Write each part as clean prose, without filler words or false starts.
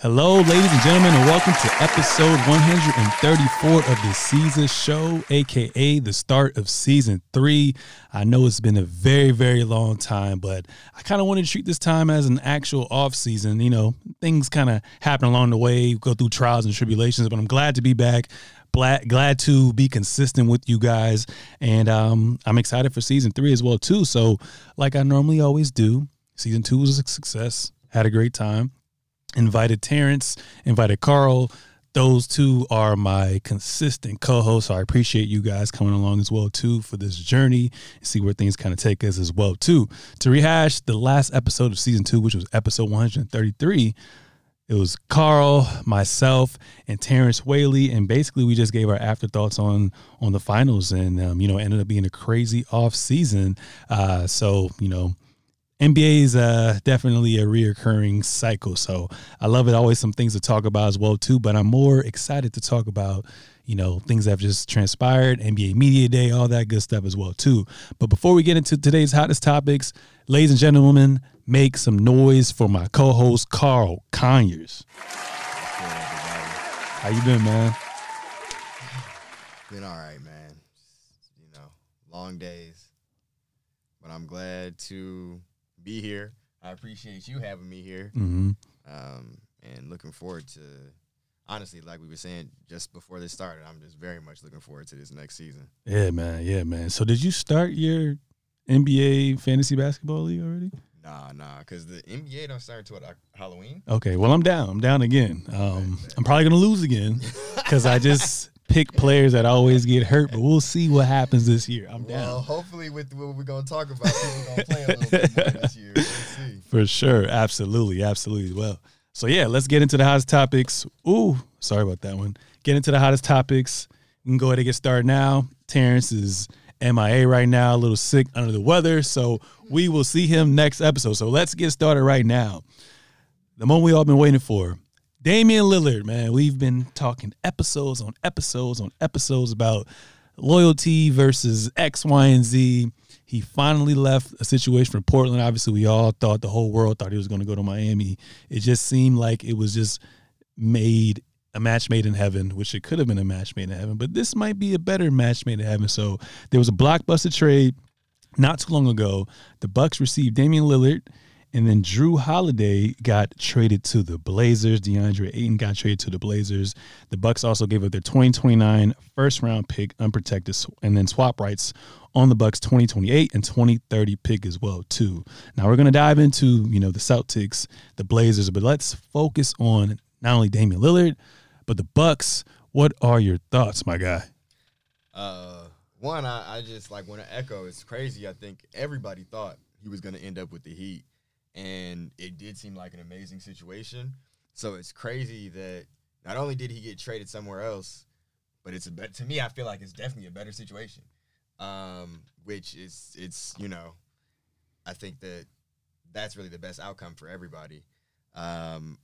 Hello, ladies and gentlemen, and welcome to episode 134 of the Season Show, a.k.a. the start of Season 3. I know it's been a very, very long time, but I kind of wanted to treat this time as an actual off-season. You know, things kind of happen along the way, go through trials and tribulations, but I'm glad to be back. Glad to be consistent with you guys, and I'm excited for Season 3 as well, too. So like I normally always do, Season 2 was a success, had a great time. Invited Terrence, invited Carl. Those two are my consistent co-hosts. So I appreciate you guys coming along as well, too, for this journey and see where things kind of take us as well, too. To rehash the last episode of Season 2, which was episode 133, it was Carl, myself, and Terrence Whaley. And basically, we just gave our afterthoughts on the finals and, you know, ended up being a crazy off season. So, you know, NBA is definitely a reoccurring cycle, so I love it. Always some things to talk about as well, too, but I'm more excited to talk about, you know, things that have just transpired, NBA Media Day, all that good stuff as well, too. But before we get into today's hottest topics, ladies and gentlemen, make some noise for my co-host, Carl Conyers. What's good, everybody? How you been, man? Been all right, man. You know, long days, but I'm glad to be here. I appreciate you having me here. Mm-hmm. And looking forward to, honestly, like we were saying just before this started, I'm just very much looking forward to this next season. Yeah man. So did you start your NBA fantasy basketball league already? Nah, because the NBA don't start until Halloween. Okay, well, I'm down again. I'm probably gonna lose again because I just pick players that always get hurt, but we'll see what happens this year. I'm down. Well, hopefully with what we're going to talk about, people are going to play a little bit more this year. We'll see. For sure. Absolutely. Well, so, yeah, let's get into the hottest topics. Ooh, sorry about that one. Get into the hottest topics. We can go ahead and get started now. Terrence is MIA right now, a little sick under the weather, so we will see him next episode. So let's get started right now. The moment we all been waiting for. Damian Lillard, man, we've been talking episodes about loyalty versus X, Y, and Z. He finally left a situation from Portland. Obviously, we all thought, the whole world thought he was going to go to Miami. It just seemed like it was just made a match made in heaven, which it could have been a match made in heaven, but this might be a better match made in heaven. So there was a blockbuster trade not too long ago. The Bucks received Damian Lillard. And then Jrue Holiday got traded to the Blazers. DeAndre Ayton got traded to the Blazers. The Bucks also gave up their 2029 first-round pick, unprotected, and then swap rights on the Bucks' 2028 and 2030 pick as well, too. Now, we're going to dive into, you know, the Celtics, the Blazers, but let's focus on not only Damian Lillard, but the Bucks. What are your thoughts, my guy? One, I just, like, want to echo, it's crazy. I think everybody thought he was going to end up with the Heat. And it did seem like an amazing situation. So it's crazy that not only did he get traded somewhere else, but it's to me, I feel like it's definitely a better situation, which is, it's, you know, I think that's really the best outcome for everybody. I'm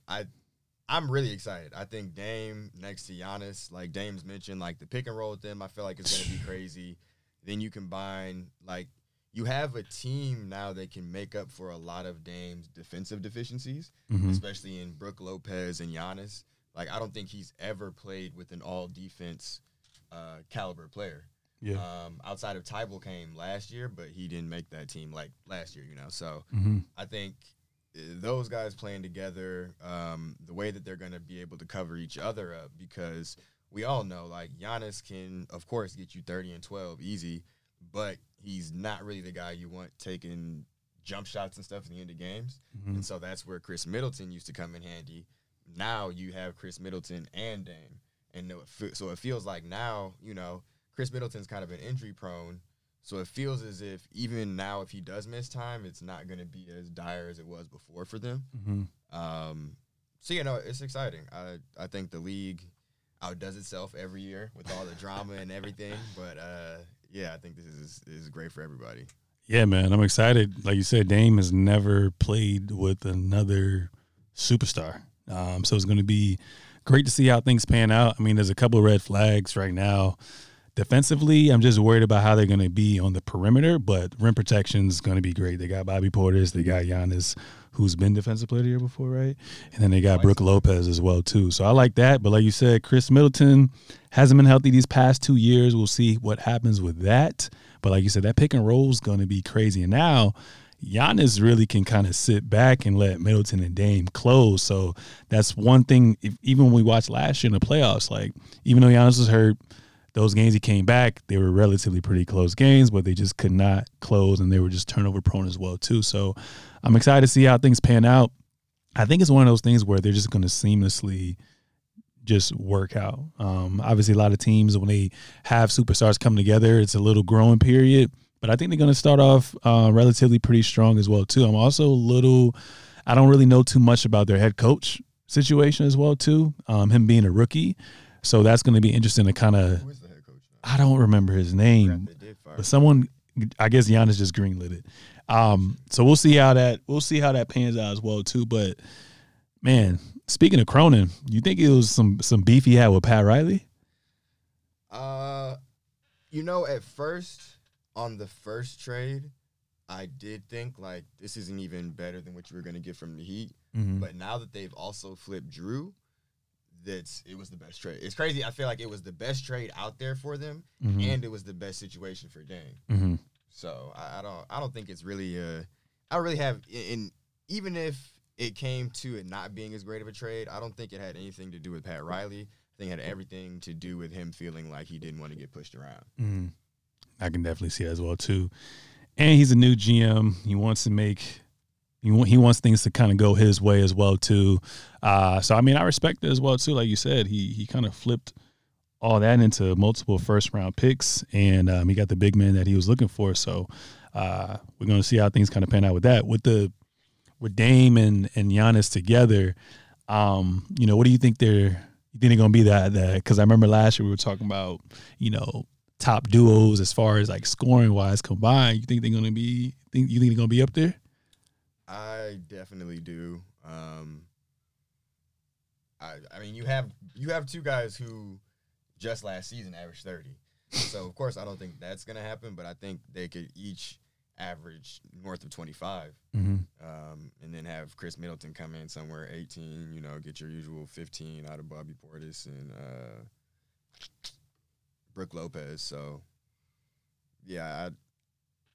really excited. I think Dame next to Giannis, like Dame's mentioned, like the pick and roll with them, I feel like it's going to be crazy. Then you combine, like, you have a team now that can make up for a lot of Dame's defensive deficiencies, mm-hmm. especially in Brook Lopez and Giannis. Like, I don't think he's ever played with an all-defense caliber player. Yeah. Outside of Tybal came last year, but he didn't make that team like last year, you know. So mm-hmm. I think those guys playing together, the way that they're going to be able to cover each other up, because we all know, like, Giannis can, of course, get you 30 and 12 easy, but he's not really the guy you want taking jump shots and stuff at the end of games. Mm-hmm. And so that's where Chris Middleton used to come in handy. Now you have Chris Middleton and Dame. And so it feels like now, you know, Chris Middleton's kind of an injury prone. So it feels as if even now if he does miss time, it's not going to be as dire as it was before for them. Mm-hmm. So, you know, it's exciting. I think the league outdoes itself every year with all the drama and everything. But, yeah, I think this is great for everybody. Yeah, man, I'm excited. Like you said, Dame has never played with another superstar. So it's going to be great to see how things pan out. I mean, there's a couple of red flags right now. Defensively, I'm just worried about how they're going to be on the perimeter, but rim protection is going to be great. They got Bobby Portis. They got Giannis, who's been defensive player of the year before, right? And then they got Brook Lopez as well, too. So I like that. But like you said, Chris Middleton hasn't been healthy these past 2 years. We'll see what happens with that. But like you said, that pick and roll is going to be crazy. And now Giannis really can kind of sit back and let Middleton and Dame close. So that's one thing, even when we watched last year in the playoffs, like even though Giannis was hurt, those games he came back, they were relatively pretty close games, but they just could not close, and they were just turnover prone as well, too. So I'm excited to see how things pan out. I think it's one of those things where they're just going to seamlessly just work out. Obviously, a lot of teams, when they have superstars come together, it's a little growing period, but I think they're going to start off relatively pretty strong as well, too. I'm also I don't really know too much about their head coach situation as well, too, him being a rookie. So that's going to be interesting to kind of – I don't remember his name. But someone – I guess Giannis just greenlit it. So we'll see how that pans out as well, too. But, man, speaking of Cronin, you think it was some beef he had with Pat Riley? You know, at first, on the first trade, I did think, like, this isn't even better than what you were going to get from the Heat. Mm-hmm. But now that they've also flipped Jrue – it was the best trade. It's crazy. I feel like it was the best trade out there for them, mm-hmm. and it was the best situation for Dame. Mm-hmm. So I don't think it's really I don't really have in even if it came to it not being as great of a trade, I don't think it had anything to do with Pat Riley. I think it had everything to do with him feeling like he didn't want to get pushed around. Mm-hmm. I can definitely see that as well too. And he's a new GM. He wants to make. He wants things to kind of go his way as well, too. So, I mean, I respect it as well, too. Like you said, he kind of flipped all that into multiple first-round picks, and he got the big man that he was looking for. So we're going to see how things kind of pan out with that. With Dame and Giannis together, you know, what do you think they're going to be that? Because I remember last year we were talking about, you know, top duos as far as, like, scoring-wise combined. You think they're going to be up there? I definitely do. I mean, you have two guys who just last season averaged 30. So, of course, I don't think that's going to happen, but I think they could each average north of 25 mm-hmm. And then have Chris Middleton come in somewhere 18, you know, get your usual 15 out of Bobby Portis and Brook Lopez. So, yeah,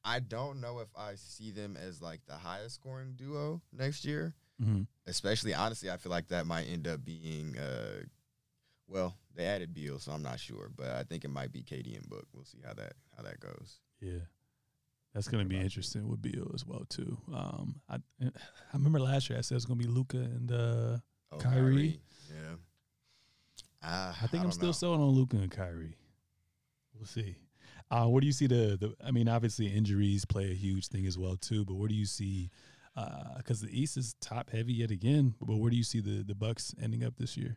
I don't know if I see them as, like, the highest scoring duo next year. Mm-hmm. Especially, honestly, I feel like that might end up being, well, they added Beal, so I'm not sure. But I think it might be KD and Book. We'll see how that goes. Yeah. That's going to be interesting with Beal as well, too. I remember last year I said it's going to be Luka and Kyrie. Yeah. I think I'm still selling on Luka and Kyrie. We'll see. What do you see I mean, obviously injuries play a huge thing as well, too, but where do you see – because the East is top-heavy yet again, but where do you see the Bucks ending up this year,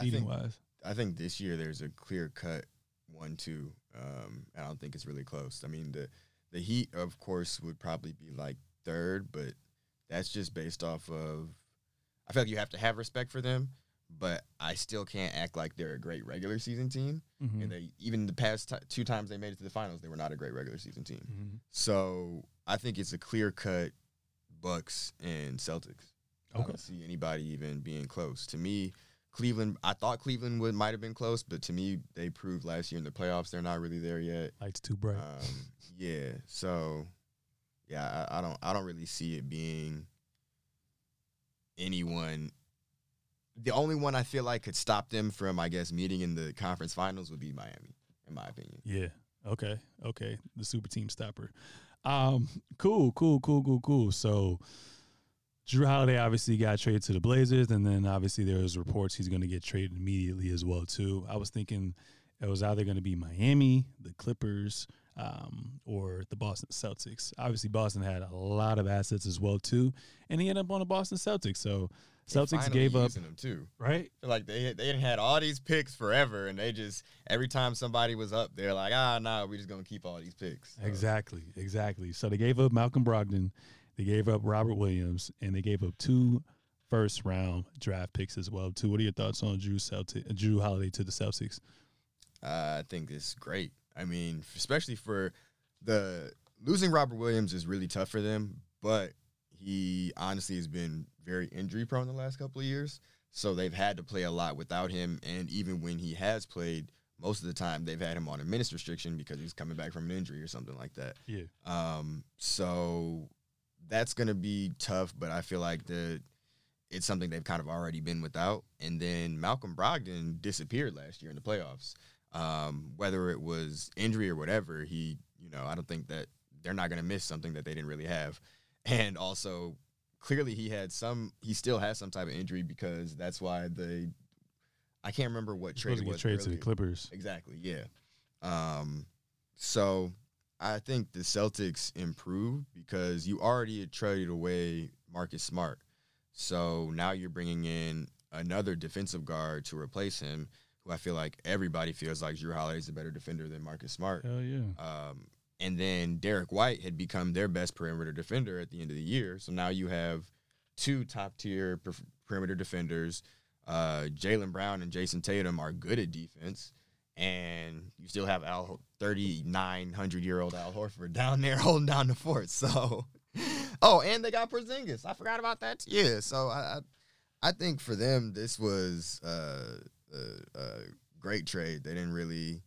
seeding-wise? I think this year there's a clear-cut 1-2. I don't think it's really close. I mean, the Heat, of course, would probably be like third, but that's just based off of – I feel like you have to have respect for them. But I still can't act like they're a great regular season team. Mm-hmm. And even the past two times they made it to the finals, they were not a great regular season team. Mm-hmm. So I think it's a clear-cut Bucks and Celtics. Okay. I don't see anybody even being close. To me, I thought Cleveland might have been close, but to me, they proved last year in the playoffs they're not really there yet. Light's too bright. Yeah. So, yeah, I don't really see it being anyone. The only one I feel like could stop them from, I guess, meeting in the conference finals would be Miami, in my opinion. Yeah. Okay. The super team stopper. Cool. So Jrue Holiday obviously got traded to the Blazers, and then obviously there was reports he's going to get traded immediately as well too. I was thinking it was either going to be Miami, the Clippers, or the Boston Celtics. Obviously Boston had a lot of assets as well too, and he ended up on the Boston Celtics. So Celtics gave up using them too, right? Like they had all these picks forever, and they just every time somebody was up, they're like, we're just gonna keep all these picks. So. Exactly. So they gave up Malcolm Brogdon, they gave up Robert Williams, and they gave up 2 first-round draft picks as well too. What are your thoughts on Jrue Holiday to the Celtics? I think it's great. I mean, especially for the losing Robert Williams is really tough for them, but he honestly has been very injury-prone the last couple of years, so they've had to play a lot without him, and even when he has played, most of the time they've had him on a minutes restriction because he's coming back from an injury or something like that. Yeah. So that's going to be tough, but I feel like it's something they've kind of already been without. And then Malcolm Brogdon disappeared last year in the playoffs. Whether it was injury or whatever, I don't think that they're not going to miss something that they didn't really have. And also, clearly he still has some type of injury because that's why I can't remember what trade it was. Trade to the Clippers. Exactly, yeah. So I think the Celtics improved because you already had traded away Marcus Smart. So now you're bringing in another defensive guard to replace him, who I feel like everybody feels like Jrue Holiday is a better defender than Marcus Smart. Hell yeah. And then Derek White had become their best perimeter defender at the end of the year. So now you have 2 top-tier perimeter defenders. Jaylen Brown and Jason Tatum are good at defense. And you still have 3,900-year-old Al Horford down there holding down the fort. So, and they got Porzingis. I forgot about that. Yeah, so I think for them this was a great trade. They didn't really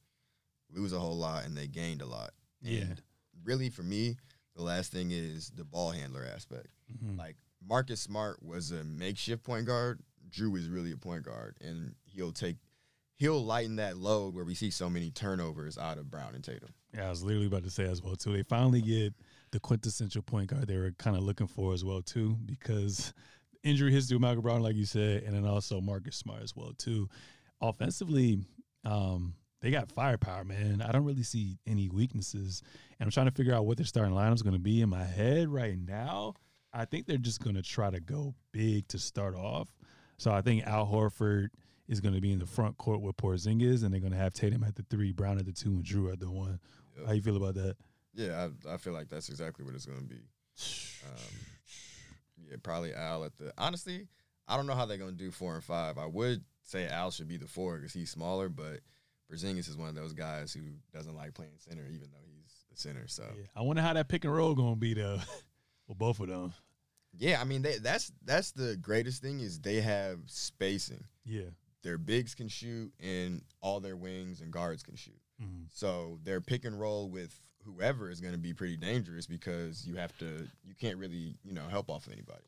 lose a whole lot, and they gained a lot. Yeah. And really, for me, the last thing is the ball handler aspect. Mm-hmm. Like, Marcus Smart was a makeshift point guard. Jrue is really a point guard, and he'll lighten that load where we see so many turnovers out of Brown and Tatum. Yeah, I was literally about to say as well, too. They finally get the quintessential point guard they were kind of looking for as well, too, because injury history with Malcolm Brown, like you said, and then also Marcus Smart as well, too. Offensively, they got firepower, man. I don't really see any weaknesses. And I'm trying to figure out what their starting lineup is going to be in my head right now. I think they're just going to try to go big to start off. So I think Al Horford is going to be in the front court with Porzingis, and they're going to have Tatum at the 3, Brown at the 2, and Jrue at the 1. Yep. How you feel about that? Yeah, I feel like that's exactly what it's going to be. Probably Al at the – honestly, I don't know how they're going to do 4 and 5. I would say Al should be the 4 because he's smaller, but – Porzingis is one of those guys who doesn't like playing center, even though he's a center. So yeah. I wonder how that pick and roll gonna be though, with both of them. Yeah, I mean that's the greatest thing is they have spacing. Yeah, their bigs can shoot, and all their wings and guards can shoot. Mm-hmm. So their pick and roll with whoever is gonna be pretty dangerous because you can't really help off of anybody.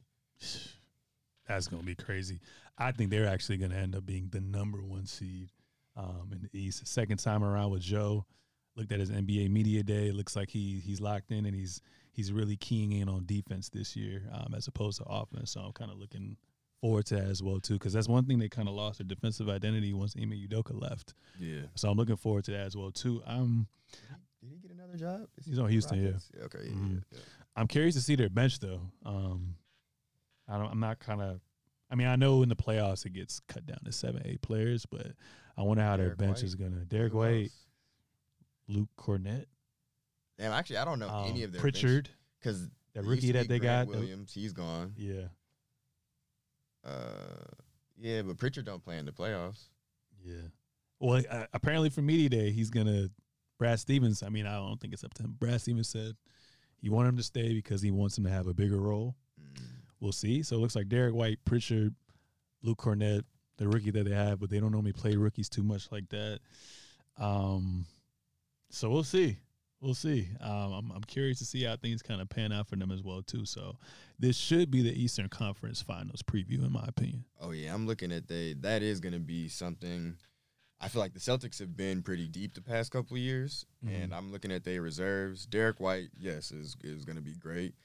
That's gonna be crazy. I think they're actually gonna end up being the number 1 seed. In the East, second time around with Joe. Looked at his NBA media day. It looks like he's locked in and he's really keying in on defense this year as opposed to offense. So I'm kind of looking forward to that as well too, because that's one thing they kind of lost their defensive identity once Ime Udoka left. Yeah. So I'm looking forward to that as well too. Did he get another job? He's on Houston, Rockets? Yeah. Okay. Yeah, yeah. I'm curious to see their bench though. I know in the playoffs it gets cut down to 7-8 players, but I wonder how their bench is going to. Derek White, Luke Cornett. Damn, actually, I don't know any of their Pritchard, because that rookie that they got, Williams, he's gone. Yeah. But Pritchard don't play in the playoffs. Yeah. Well, apparently for media day, he's going to. Brad Stevens. I mean, I don't think it's up to him. Brad Stevens said he wanted him to stay because he wants him to have a bigger role. Mm. We'll see. So it looks like Derek White, Pritchard, Luke Cornett, the rookie that they have, but they don't normally play rookies too much like that. So we'll see. I'm curious to see how things kind of pan out for them as well, too. So this should be the Eastern Conference Finals preview, in my opinion. Oh, yeah. I'm looking at that is going to be something. I feel like the Celtics have been pretty deep the past couple of years, and I'm looking at their reserves. Derek White, yes, is going to be great,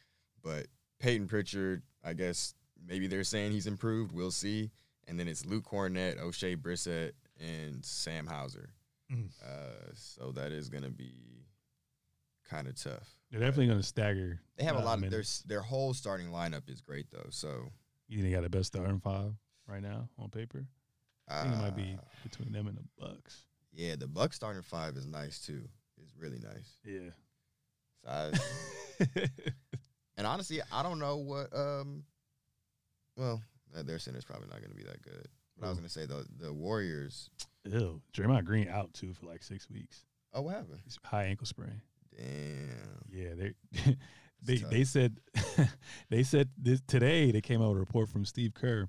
but Peyton Pritchard, I guess maybe they're saying he's improved. We'll see. And then it's Luke Cornett, O'Shea Brissett, and Sam Hauser. So that is going to be kind of tough. They're definitely going to stagger. They have a lot of their whole starting lineup is great though. So you think they got the best starting five right now on paper? I think it might be between them and the Bucks. Yeah, the Bucks starting five is nice too. It's really nice. Yeah. And honestly, I don't know what. Well, their center's probably not going to be that good. But I was going to say the Warriors. Ew, Draymond Green out too for like 6 weeks. Oh, what happened? He's high ankle sprain. Damn. Yeah, they said they said this today. They came out with a report from Steve Kerr.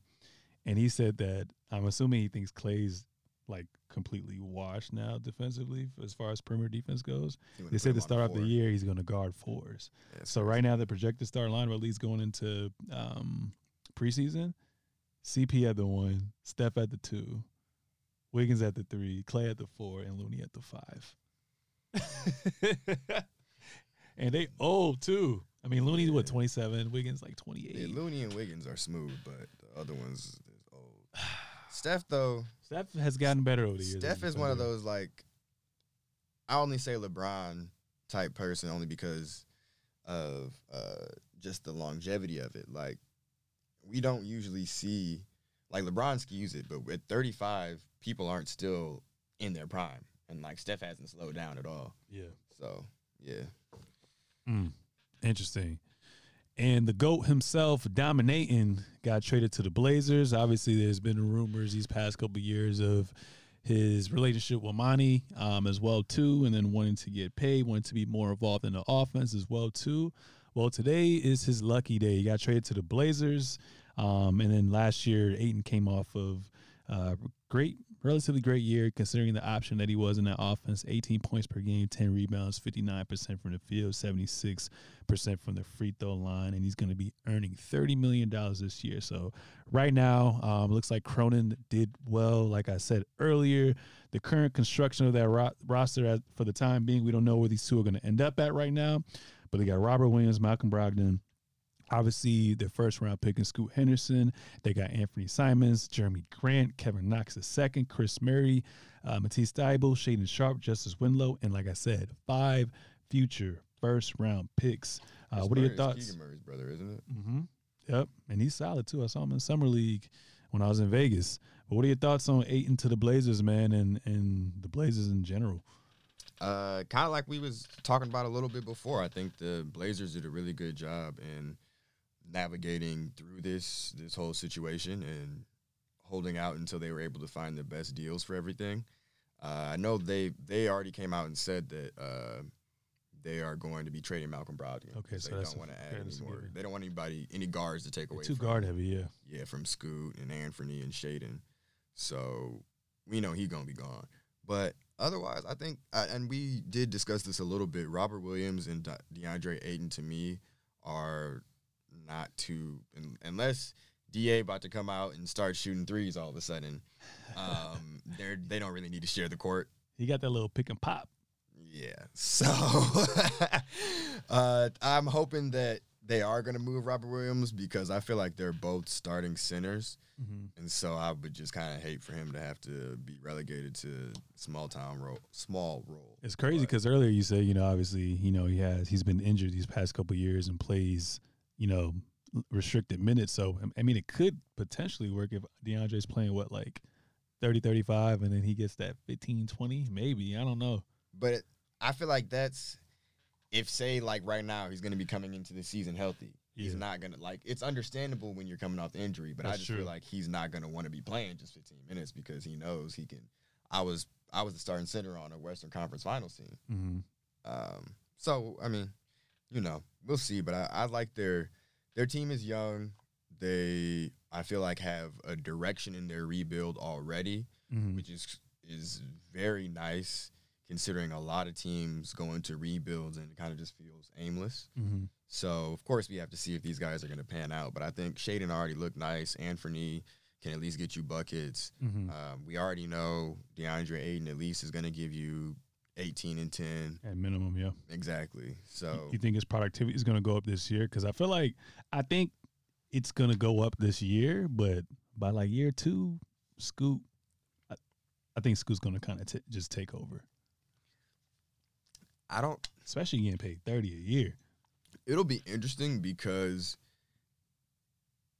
And he said that I'm assuming he thinks Clay's like completely washed now defensively as far as perimeter defense goes. They said to start off the year he's going to guard fours. Yeah, so right now the projected starting lineup, at least going into preseason, CP at the one, Steph at the two, Wiggins at the three, Clay at the four, and Looney at the five. And they old too. I mean, Looney's what 27, Wiggins like 28. Yeah, Looney and Wiggins are smooth, but the other ones. Steph, though. Steph has gotten better over the years. Steph is one of those, like, I only say LeBron-type person only because of just the longevity of it. Like, we don't usually see, like, LeBron skews it, but at 35, people aren't still in their prime. And, like, Steph hasn't slowed down at all. Yeah. So, yeah. Interesting. And the GOAT himself, dominating, got traded to the Blazers. Obviously, there's been rumors these past couple of years of his relationship with Monty as well, too, and then wanting to get paid, wanting to be more involved in the offense as well, too. Well, today is his lucky day. He got traded to the Blazers, and then last year, Ayton came off of relatively great year considering the option that he was in that offense. 18 points per game, 10 rebounds, 59% from the field, 76% from the free throw line, and he's going to be earning $30 million this year. So right now, looks like Cronin did well. Like I said earlier, the current construction of that roster for the time being, we don't know where these two are going to end up at right now, but they got Robert Williams, Malcolm Brogdon, obviously, their first-round pick in Scoot Henderson. They got Anthony Simons, Jeremy Grant, Kevin Knox II, Chris Murray, Matisse Thybulle, Shaedon Sharpe, Justice Winslow, and like I said, 5 future first-round picks. What are your thoughts? Keegan Murray's brother, isn't it? Mm-hmm. Yep, and he's solid, too. I saw him in Summer League when I was in Vegas. But what are your thoughts on Ayton to the Blazers, man, and the Blazers in general? Kind of like we was talking about a little bit before. I think the Blazers did a really good job in navigating through this whole situation and holding out until they were able to find the best deals for everything. I know they already came out and said that they are going to be trading Malcolm Brogdon. Okay, so they don't want to add anymore. They don't want any guards to take away. Too guard heavy, yeah. Yeah, from Scoot and Anthony and Shaedon. So we know he's gonna be gone. But otherwise, I think, and we did discuss this a little bit. Robert Williams and DeAndre Ayton to me are not to, unless DA about to come out and start shooting threes all of a sudden, they don't really need to share the court. He got that little pick and pop. Yeah. So I'm hoping that they are going to move Robert Williams because I feel like they're both starting centers. Mm-hmm. And so I would just kind of hate for him to have to be relegated to small role. It's crazy because earlier you said, obviously, he's been injured these past couple of years and plays restricted minutes. So, I mean, it could potentially work if DeAndre's playing, 30-35, and then he gets that 15-20, maybe. I don't know. But I feel like that's if, say, right now he's going to be coming into the season healthy. Yeah. He's not going to, it's understandable when you're coming off the injury, but I just feel like he's not going to want to be playing just 15 minutes because he knows he can. I was the starting center on a Western Conference Finals team. Mm-hmm. So, I mean, we'll see, but I like their team is young. They, I feel like, have a direction in their rebuild already, mm-hmm. which is very nice considering a lot of teams go into rebuilds and it kind of just feels aimless. Mm-hmm. So, of course, we have to see if these guys are going to pan out, but I think Shaedon already looked nice. Anthony can at least get you buckets. Mm-hmm. We already know DeAndre Ayton at least is going to give you 18 and 10. At minimum, yeah. Exactly. So you think his productivity is going to go up this year? Because I think it's going to go up this year, but by like year two, Scoot, I think Scoot's going to kind of just take over. I don't. Especially getting paid $30 a year. It'll be interesting because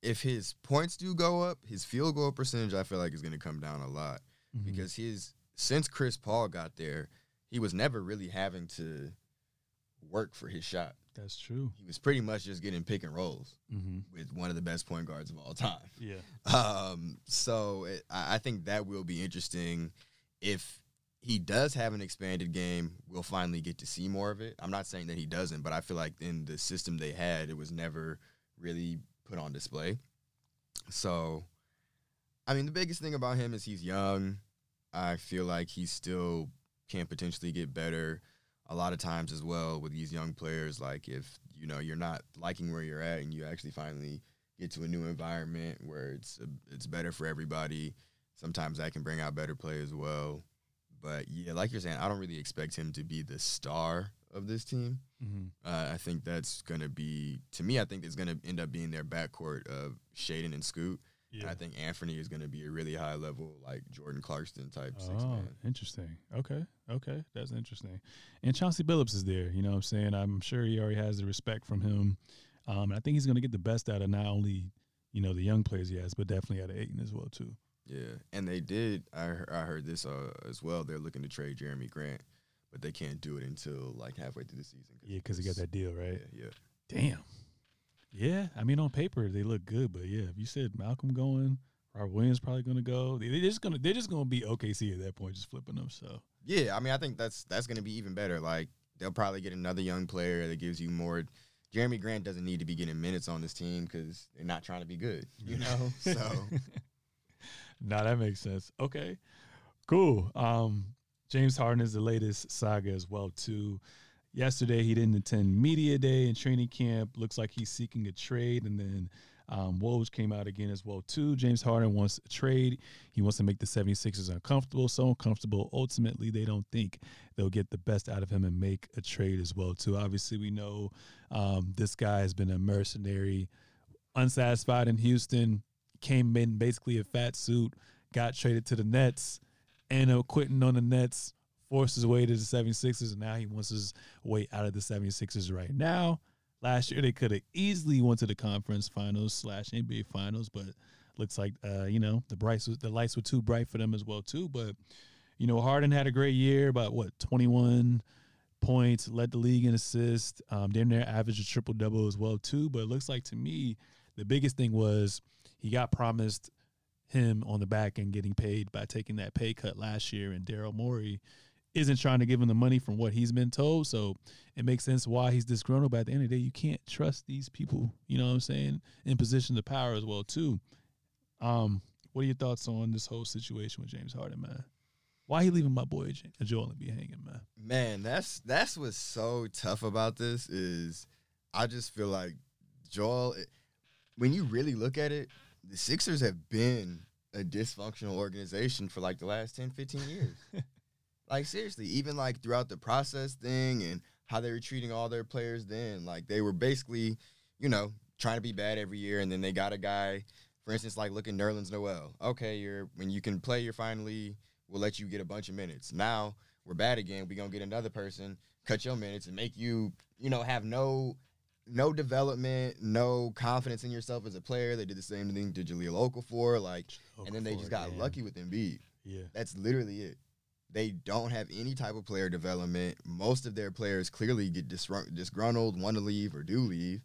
if his points do go up, his field goal percentage, I feel like, is going to come down a lot. Mm-hmm. Because since Chris Paul got there, he was never really having to work for his shot. That's true. He was pretty much just getting pick and rolls mm-hmm. with one of the best point guards of all time. Yeah. I think that will be interesting. If he does have an expanded game, we'll finally get to see more of it. I'm not saying that he doesn't, but I feel like in the system they had, it was never really put on display. So, I mean, the biggest thing about him is he's young. I feel like he still can potentially get better a lot of times as well with these young players. Like, if, you know, you're not liking where you're at and you actually finally get to a new environment where it's better for everybody, sometimes that can bring out better play as well. But, yeah, like you're saying, I don't really expect him to be the star of this team. Mm-hmm. I think that's going to be – to me, I think it's going to end up being their backcourt of Shaedon and Scoot. Yeah. And I think Anthony is going to be a really high-level, like, Jordan Clarkson type six-man. Interesting. Okay. That's interesting. And Chauncey Billups is there, you know what I'm saying? I'm sure he already has the respect from him. And I think he's going to get the best out of not only, you know, the young players he has, but definitely out of Ayton as well, too. Yeah, and they did. I heard this as well. They're looking to trade Jeremy Grant, but they can't do it until like halfway through the season. Yeah, because he got that deal, right? Yeah. Damn. Yeah, I mean, on paper they look good, but yeah, if you said Malcolm going, Robert Williams probably going to go. They're just gonna be OKC at that point, just flipping them. So yeah, I mean, I think that's going to be even better. Like they'll probably get another young player that gives you more. Jeremy Grant doesn't need to be getting minutes on this team because they're not trying to be good, you know. So. No, that makes sense. Okay, cool. James Harden is the latest saga as well, too. Yesterday, he didn't attend media day and training camp. Looks like he's seeking a trade. And then Woj came out again as well, too. James Harden wants a trade. He wants to make the 76ers uncomfortable, so uncomfortable. Ultimately, they don't think they'll get the best out of him and make a trade as well, too. Obviously, we know this guy has been a mercenary, unsatisfied in Houston. Came in basically a fat suit, got traded to the Nets, ended up quitting on the Nets, forced his way to the 76ers, and now he wants his way out of the 76ers right now. Last year, they could have easily went to the conference finals / NBA finals, but looks like, the lights were too bright for them as well, too. But, you know, Harden had a great year, about, 21 points, led the league in assists. Damn near averaged a triple-double as well, too. But it looks like, to me, the biggest thing was he got promised him on the back end getting paid by taking that pay cut last year, and Daryl Morey isn't trying to give him the money from what he's been told. So it makes sense why he's disgruntled. But at the end of the day, you can't trust these people, you know what I'm saying, in position of power as well, too. What are your thoughts on this whole situation with James Harden, man? Why he leaving my boy Joel Embiid hanging, man? Man, that's what's so tough about this is I just feel like Joel – when you really look at it, the Sixers have been a dysfunctional organization for, like, the last 10, 15 years. Like, seriously, even, like, throughout the process thing and how they were treating all their players then, like, they were basically, you know, trying to be bad every year, and then they got a guy, for instance, like, look at Nerlens Noel. Okay, when you can play, you're finally, we'll let you get a bunch of minutes. Now we're bad again. We're going to get another person, cut your minutes, and make you, you know, have no development, no confidence in yourself as a player. They did the same thing to Jahlil Okafor, and then they just got lucky with Embiid. Yeah. That's literally it. They don't have any type of player development. Most of their players clearly get disgruntled, want to leave or do leave.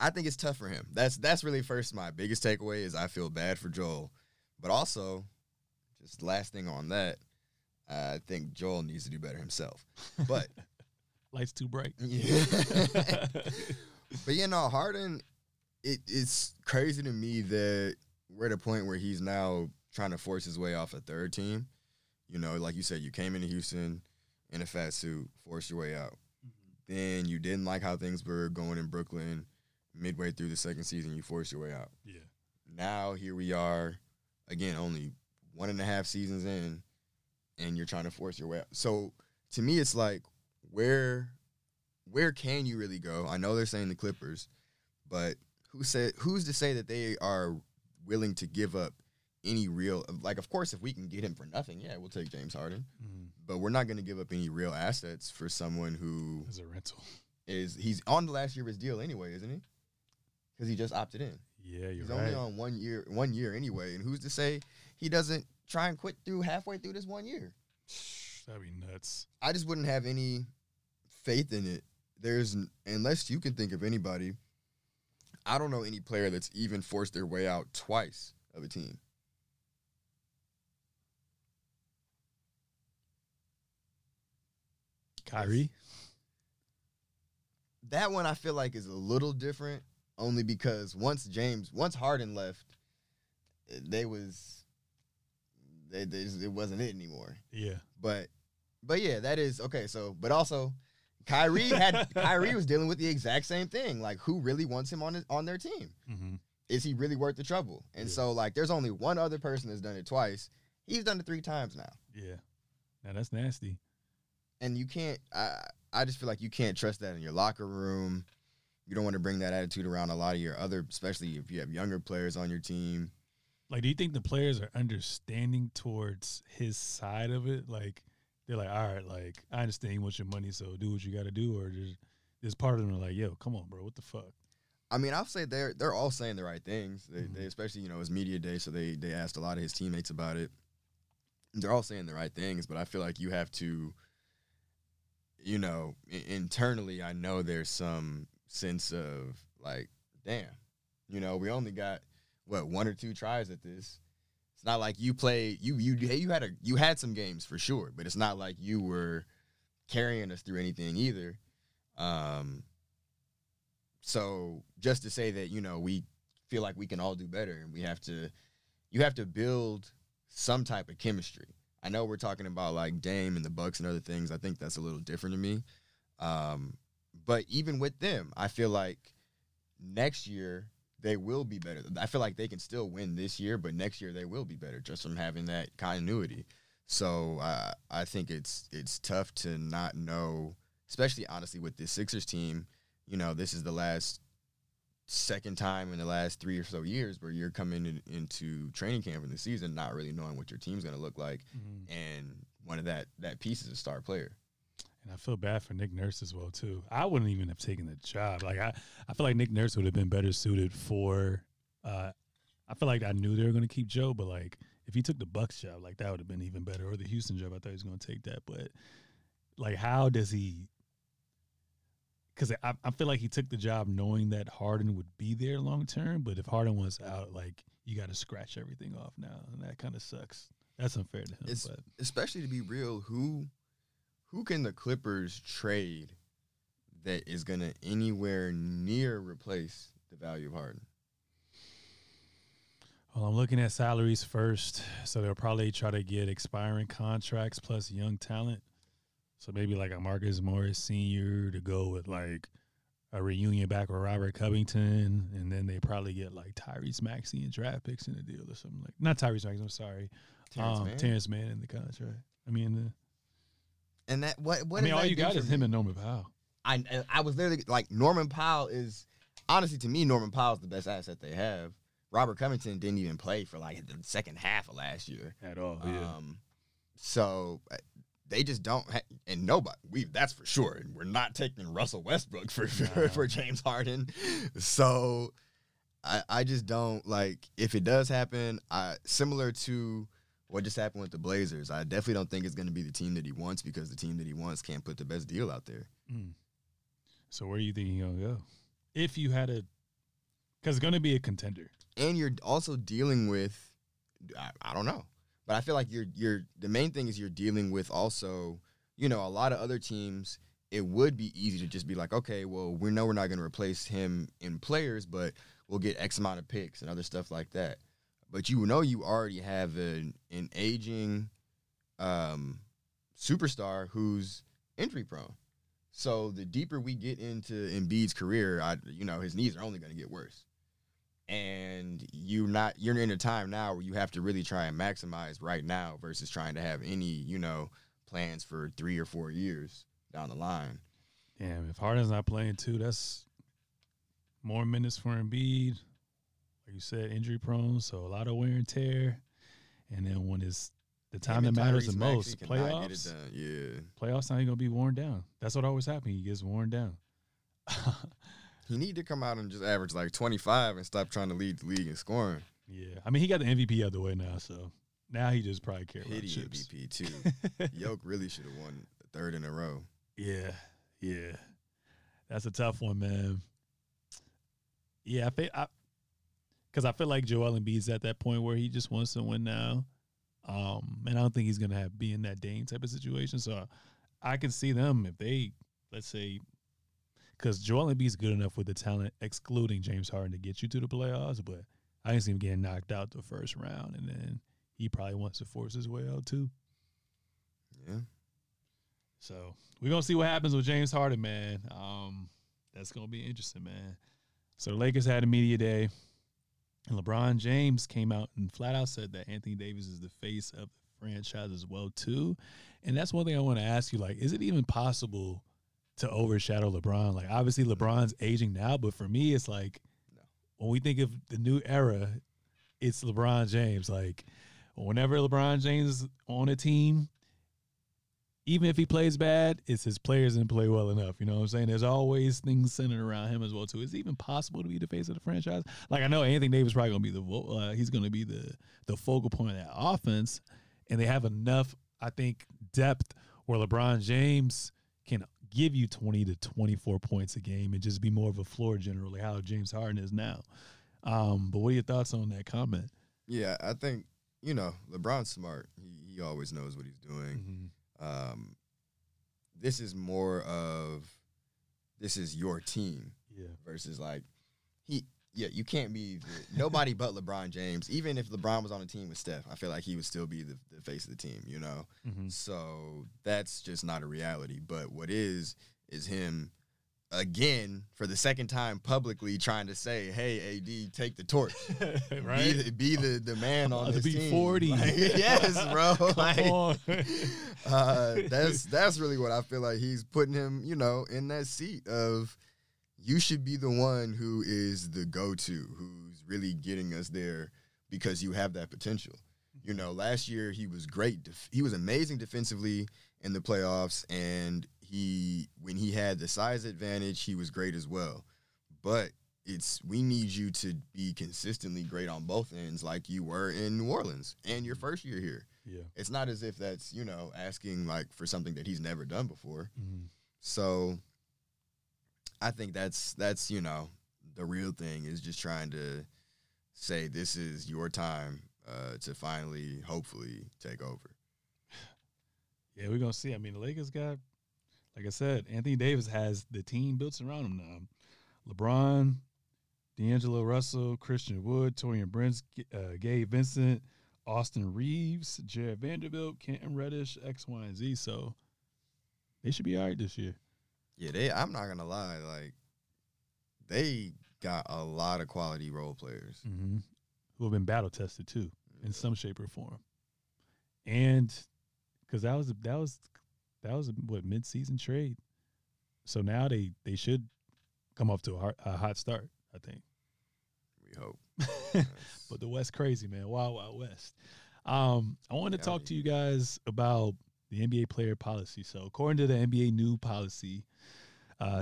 I think it's tough for him. That's really first my biggest takeaway is I feel bad for Joel. But also, just last thing on that, I think Joel needs to do better himself. But – light's too bright. Yeah. But, you know, Harden, it's crazy to me that we're at a point where he's now trying to force his way off a third team. You know, like you said, you came into Houston in a fat suit, forced your way out. Mm-hmm. Then you didn't like how things were going in Brooklyn. Midway through the second season, you forced your way out. Yeah. Now here we are, again, only 1.5 seasons in, and you're trying to force your way out. So to me, it's like, where can you really go? I know they're saying the Clippers, but who's to say that they are willing to give up any real, like, of course, if we can get him for nothing, yeah, we'll take James Harden. Mm-hmm. But we're not going to give up any real assets for someone who is a rental. He's on the last year of his deal anyway, isn't he? Because he just opted in. Yeah, you're right. He's only on one year anyway. And who's to say he doesn't try and quit through halfway through this 1 year? That'd be nuts. I just wouldn't have any faith in it. Unless you can think of anybody, I don't know any player that's even forced their way out twice of a team. Kyrie? That one I feel like is a little different, only because once Harden left, it wasn't it anymore. Yeah. But yeah, that is okay. So, but also, Kyrie was dealing with the exact same thing. Like, who really wants him on their team? Mm-hmm. Is he really worth the trouble? And so, like, there's only one other person that's done it twice. He's done it 3 times now. Yeah. Now that's nasty. And you can't. I just feel like you can't trust that in your locker room. You don't want to bring that attitude around a lot of your other, especially if you have younger players on your team. Like, do you think the players are understanding towards his side of it? Like, they're like, all right, like, I understand you want your money, so do what you got to do. Or there's part of them are like, yo, come on, bro, what the fuck? I mean, I'll say they're all saying the right things. They especially, you know, it's media day, so they asked a lot of his teammates about it. They're all saying the right things, but I feel like you have to, you know, internally, I know there's some sense of, like, damn, you know, we only got, what, 1 or 2 tries at this. It's not like you played. You had some games for sure, but it's not like you were carrying us through anything either. So just to say that, you know, we feel like we can all do better, and you have to build some type of chemistry. I know we're talking about, like, Dame and the Bucks and other things. I think that's a little different to me. But even with them, I feel like next year they will be better. I feel like they can still win this year, but next year they will be better just from having that continuity. So I think it's tough to not know, especially honestly with this Sixers team. You know, this is the second time in the last 3 or so years where you're coming into training camp in the season not really knowing what your team's going to look like, and one of that piece is a star player. And I feel bad for Nick Nurse as well, too. I wouldn't even have taken the job. Like, I feel like Nick Nurse would have been better suited for I feel like I knew they were going to keep Joe, but, like, if he took the Bucks job, like, that would have been even better. Or the Houston job, I thought he was going to take that. But, like, how does he – because I feel like he took the job knowing that Harden would be there long term, but if Harden was out, like, you got to scratch everything off now, and that kind of sucks. That's unfair to him. But especially, to be real, Who can the Clippers trade that is going to anywhere near replace the value of Harden? Well, I'm looking at salaries first, so they'll probably try to get expiring contracts plus young talent. So maybe like a Marcus Morris Sr. to go with like a reunion back with Robert Covington, and then they probably get like Tyrese Maxey and draft picks in the deal or something like. Not Tyrese Maxey, I'm sorry. Terrence Mann in the contract. I mean the. And that what I mean, all you got is him and Norman Powell. I was literally like, Norman Powell is, honestly, to me, Norman Powell's the best asset they have. Robert Covington didn't even play for like the second half of last year at all. So they just don't, and nobody. That's for sure. We're not taking Russell Westbrook for James Harden. So I just don't like, if it does happen. Similar to what just happened with the Blazers, I definitely don't think it's going to be the team that he wants, because the team that he wants can't put the best deal out there. Mm. So where are you thinking he'll go? If you had because it's going to be a contender. And you're also dealing with, I don't know, but I feel like you're the main thing is you're dealing with also, you know, a lot of other teams, it would be easy to just be like, okay, well, we know we're not going to replace him in players, but we'll get X amount of picks and other stuff like that. But you know you already have an aging superstar who's injury-prone. So the deeper we get into Embiid's career, his knees are only going to get worse. and you're in a time now where you have to really try and maximize right now versus trying to have any, you know, plans for 3 or 4 years down the line. Damn, if Harden's not playing too, that's more minutes for Embiid. Like you said, injury prone, so a lot of wear and tear. And then when it's the time that matters the most, playoffs, yeah. Playoffs now you're going to be worn down. That's what always happens. He gets worn down. He need to come out and just average like 25 and stop trying to lead the league in scoring. Yeah. I mean, he got the MVP out of the way now, so now he just probably cares about chips. MVP, too. Jokic really should have won the third in a row. Yeah. Yeah. That's a tough one, man. Yeah, because I feel like Joel Embiid's at that point where he just wants to win now. And I don't think he's going to be in that Dame type of situation. So I can see them if they, let's say, because Joel Embiid's good enough with the talent, excluding James Harden, to get you to the playoffs. But I can see him getting knocked out the first round, and then he probably wants to force his way out too. Yeah. So we're going to see what happens with James Harden, man. That's going to be interesting, man. So the Lakers had a media day, and LeBron James came out and flat out said that Anthony Davis is the face of the franchise as well too. And that's one thing I want to ask you, like, is it even possible to overshadow LeBron? Like, obviously LeBron's aging now, but for me it's like when we think of the new era, it's LeBron James. Like, whenever LeBron James is on a team, even if he plays bad, it's his players didn't play well enough. You know what I'm saying? There's always things centered around him as well too. Is it even possible to be the face of the franchise? Like, I know Anthony Davis probably gonna be the focal point of that offense, and they have enough, I think, depth where LeBron James can give you 20 to 24 points a game and just be more of a floor general, like how James Harden is now. But what are your thoughts on that comment? Yeah, I think, you know, LeBron's smart. He always knows what he's doing. Mm-hmm. This is more of, this is your team. Yeah. Versus like, you can't be nobody but LeBron James. Even if LeBron was on a team with Steph, I feel like he would still be the face of the team, you know? Mm-hmm. So that's just not a reality. But what is him, again, for the second time publicly trying to say, hey, AD, take the torch. Right? Be the man on this team. 40. Like, yes, bro. Come on. That's really what I feel like he's putting him, you know, in that seat of, you should be the one who is the go-to, who's really getting us there because you have that potential. You know, last year he was great. He was amazing defensively in the playoffs, and when he had the size advantage, he was great as well. But we need you to be consistently great on both ends like you were in New Orleans and your first year here. Yeah. It's not as if that's, you know, asking like for something that he's never done before. Mm-hmm. So I think that's you know, the real thing is just trying to say this is your time to finally, hopefully, take over. Yeah, we're going to see. I mean, the Lakers got, like I said, Anthony Davis has the team built around him now. LeBron, D'Angelo Russell, Christian Wood, Torian Prince, Gabe Vincent, Austin Reeves, Jared Vanderbilt, Cam Reddish, X, Y, and Z. So they should be all right this year. Yeah, I'm not going to lie, like, they got a lot of quality role players. Mm-hmm. Who have been battle-tested, too, in some shape or form. And because that was what, mid-season trade. So now they should come off to a hot start, I think. We hope. Yes. But the West crazy, man. Wild, Wild West. I want to talk to you guys about the NBA player policy. So according to the NBA new policy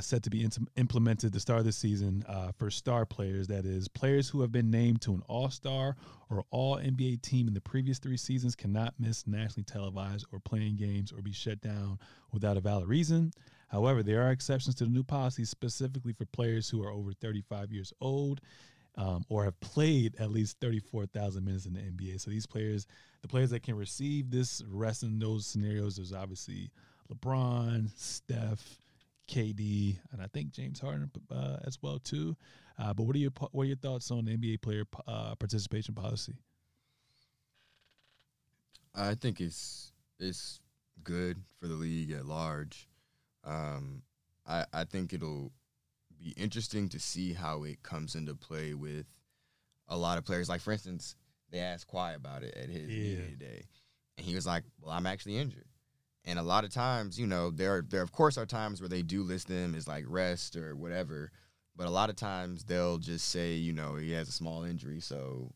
set to be implemented at the start of the season for star players, that is, players who have been named to an all-star or all-NBA team in the previous 3 seasons cannot miss nationally televised or playing games or be shut down without a valid reason. However, there are exceptions to the new policy specifically for players who are over 35 years old or have played at least 34,000 minutes in the NBA. So these players, the players that can receive this rest in those scenarios, there's obviously LeBron, Steph, KD, and I think James Harden as well too. But what are your thoughts on the NBA player participation policy? I think it's good for the league at large. I think it'll be interesting to see how it comes into play with a lot of players. Like, for instance, they asked Kawhi about it at his media day, and he was like, well, I'm actually injured. And a lot of times, you know, there of course are times where they do list them as like rest or whatever, but a lot of times they'll just say, you know, he has a small injury. So,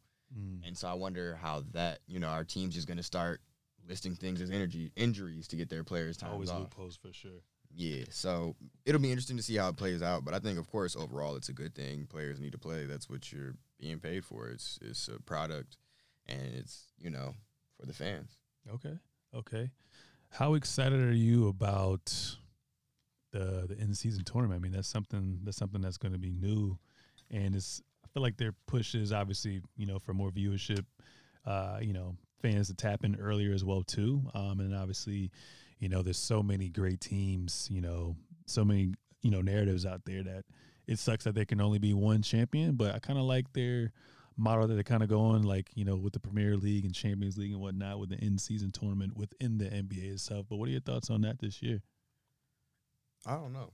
and so I wonder how that, you know, our team's just going to start listing things as injuries to get their players' time off. Always loopholes for sure. Yeah, so it'll be interesting to see how it plays out. But I think, of course, overall it's a good thing. Players need to play. That's what you're being paid for. It's a product, and it's, you know, for the fans. Okay, okay. How excited are you about the in-season tournament? I mean, that's something that's going to be new. And it's, I feel like their push is obviously, you know, for more viewership, you know, fans to tap in earlier as well too. And obviously, you know, there's so many great teams, you know, so many, you know, narratives out there that it sucks that there can only be one champion, but I kind of like their model that they kind of go on, like, you know, with the Premier League and Champions League and whatnot, with the in-season tournament within the NBA itself. But what are your thoughts on that this year? I don't know.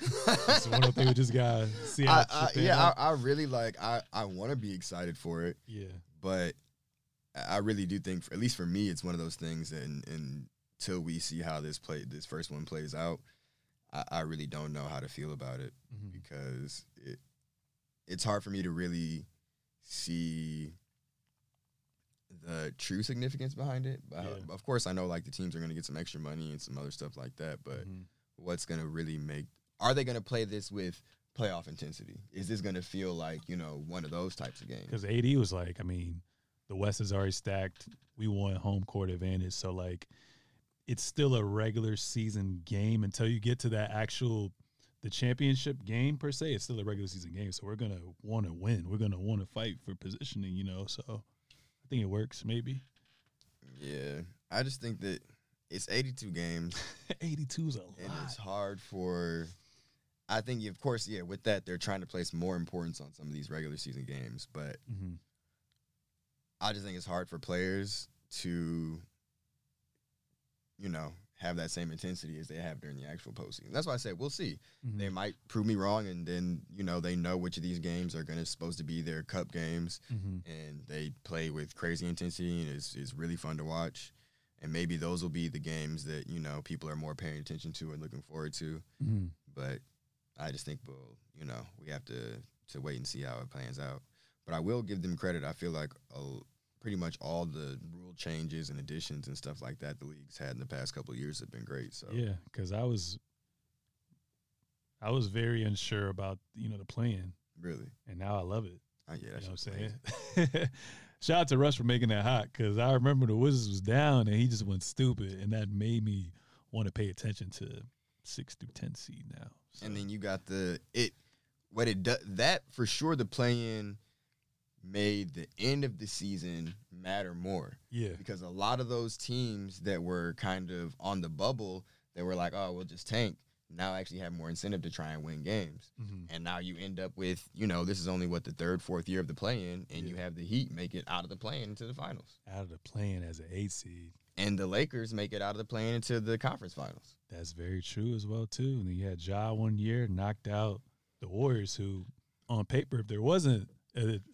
It's one of the things we just got to see. I want to be excited for it. Yeah. But I really do think, at least for me, it's one of those things that in till we see how this first one plays out, I really don't know how to feel about it because it's hard for me to really see the true significance behind it. But of course, I know like the teams are going to get some extra money and some other stuff like that. But what's going to really make? Are they going to play this with playoff intensity? Is this going to feel like, you know, one of those types of games? Because AD was like, I mean, the West is already stacked. We want home court advantage, so like, it's still a regular season game until you get to that actual, the championship game per se. It's still a regular season game. So we're going to want to win. We're going to want to fight for positioning, you know? So I think it works maybe. Yeah. I just think that it's 82 games. 82 is a lot. And it's hard for, I think, of course, yeah, with that, they're trying to place more importance on some of these regular season games, but I just think it's hard for players to, you know, have that same intensity as they have during the actual postseason. That's why I said we'll see. They might prove me wrong, and then, you know, they know which of these games are supposed to be their cup games, and they play with crazy intensity, and it's really fun to watch. And maybe those will be the games that, you know, people are more paying attention to and looking forward to. But I just think we have to wait and see how it plans out. But I will give them credit. I feel like pretty much all the rule changes and additions and stuff like that the league's had in the past couple of years have been great. So yeah, because I was very unsure about, you know, the play-in. Really? And now I love it. Oh, yeah, that's, you know what I'm saying? Shout out to Russ for making that hot, because I remember the Wizards was down and he just went stupid, and that made me want to pay attention to 6 through 10 seed now. So. And then you got for sure the play-in made the end of the season matter more. Yeah. Because a lot of those teams that were kind of on the bubble, that were like, oh, we'll just tank, now actually have more incentive to try and win games. And now you end up with, you know, this is only, what, the third, fourth year of the play-in, and you have the Heat make it out of the play-in into the finals. Out of the play-in as an 8 seed. And the Lakers make it out of the play-in into the conference finals. That's very true as well, too. And then you had Ja one year, knocked out the Warriors, who, on paper, if there wasn't,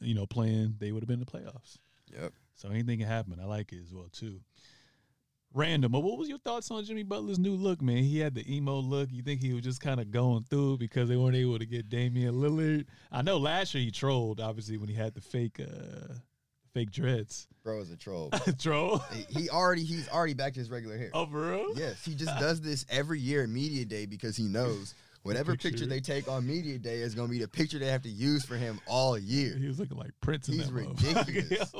you know, playing, they would have been in the playoffs. Yep. So anything can happen. I like it as well, too. Random, but what was your thoughts on Jimmy Butler's new look, man? He had the emo look. You think he was just kind of going through because they weren't able to get Damian Lillard? I know last year he trolled, obviously, when he had the fake dreads. Bro is a troll. Troll? He's already back to his regular hair. Oh, for real? Yes, he just does this every year at media day because he knows – whatever picture they take on media day is going to be the picture they have to use for him all year. He was looking like Prince in that moment. He's ridiculous.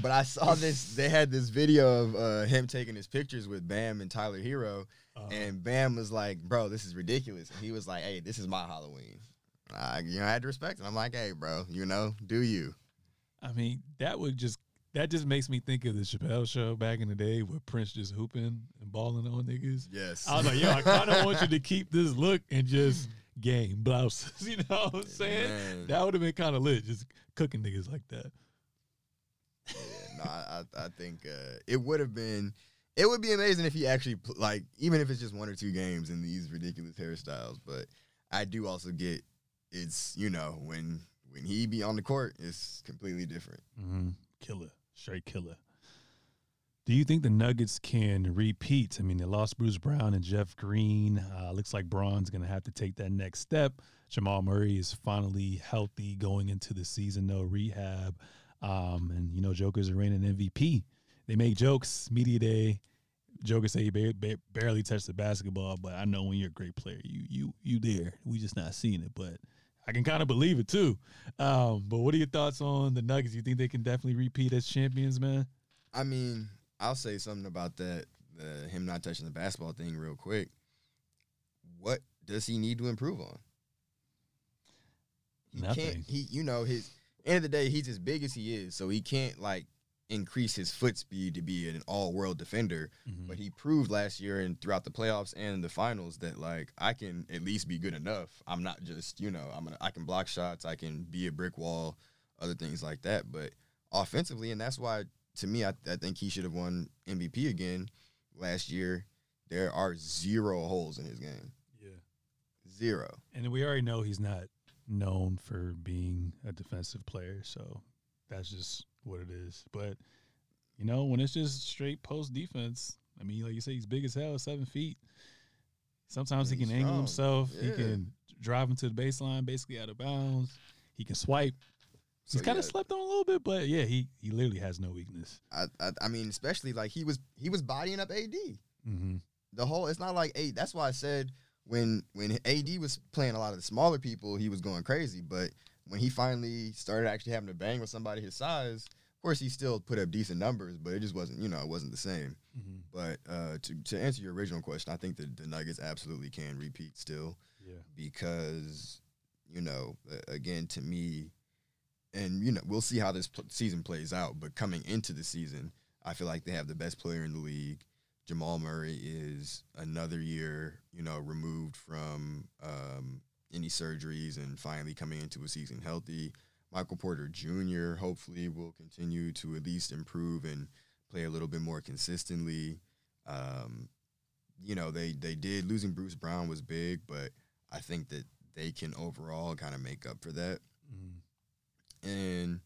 But I saw this. They had this video of him taking his pictures with Bam and Tyler Hero, and Bam was like, bro, this is ridiculous. And he was like, hey, this is my Halloween. I had to respect it. I'm like, hey, bro, you know, do you. I mean, that just makes me think of the Chappelle Show back in the day where Prince just hooping and balling on niggas. Yes. I was like, yo, I kind of want you to keep this look and just game blouses. You know what I'm saying? Man. That would have been kind of lit, just cooking niggas like that. Yeah, no, I think it would have been – it would be amazing if he actually – like, even if it's just one or two games in these ridiculous hairstyles. But I do also get it's, you know, when – when he be on the court, it's completely different. Mm-hmm. Killer. Straight killer. Do you think the Nuggets can repeat? I mean, they lost Bruce Brown and Jeff Green. Looks like Braun's going to have to take that next step. Jamal Murray is finally healthy going into the season, no rehab. And, you know, Joker's a reigning MVP. They make jokes, media day. Joker say he barely touched the basketball, but I know when you're a great player, you there. We just not seeing it, but I can kind of believe it too. But what are your thoughts on the Nuggets? You think they can definitely repeat as champions, man? I mean, I'll say something about that, him not touching the basketball thing real quick. What does he need to improve on? Nothing. End of the day, he's as big as he is, so he can't, increase his foot speed to be an all-world defender. Mm-hmm. But he proved last year and throughout the playoffs and the finals that, I can at least be good enough. I'm not just, I can block shots, I can be a brick wall, other things like that. But offensively, and that's why – to me, I think he should have won MVP again last year. There are zero holes in his game. Yeah. Zero. And we already know he's not known for being a defensive player, so that's just what it is. But, when it's just straight post defense, I mean, like you say, he's big as hell, 7 feet. Sometimes he can angle himself. Yeah. He can drive him to the baseline, basically out of bounds. He can swipe. So, he's kind of slept on a little bit, but, yeah, he literally has no weakness. I mean, especially, he was bodying up AD. Mm-hmm. The whole – it's not like AD. That's why I said when AD was playing a lot of the smaller people, he was going crazy. But when he finally started actually having to bang with somebody his size, of course, he still put up decent numbers, but it just wasn't – it wasn't the same. Mm-hmm. But to answer your original question, I think that the Nuggets absolutely can repeat still. Yeah. Because, again, to me – and, we'll see how this season plays out. But coming into the season, I feel like they have the best player in the league. Jamal Murray is another year, removed from any surgeries and finally coming into a season healthy. Michael Porter Jr. hopefully will continue to at least improve and play a little bit more consistently. They did. Losing Bruce Brown was big, but I think that they can overall kind of make up for that. Mm-hmm. And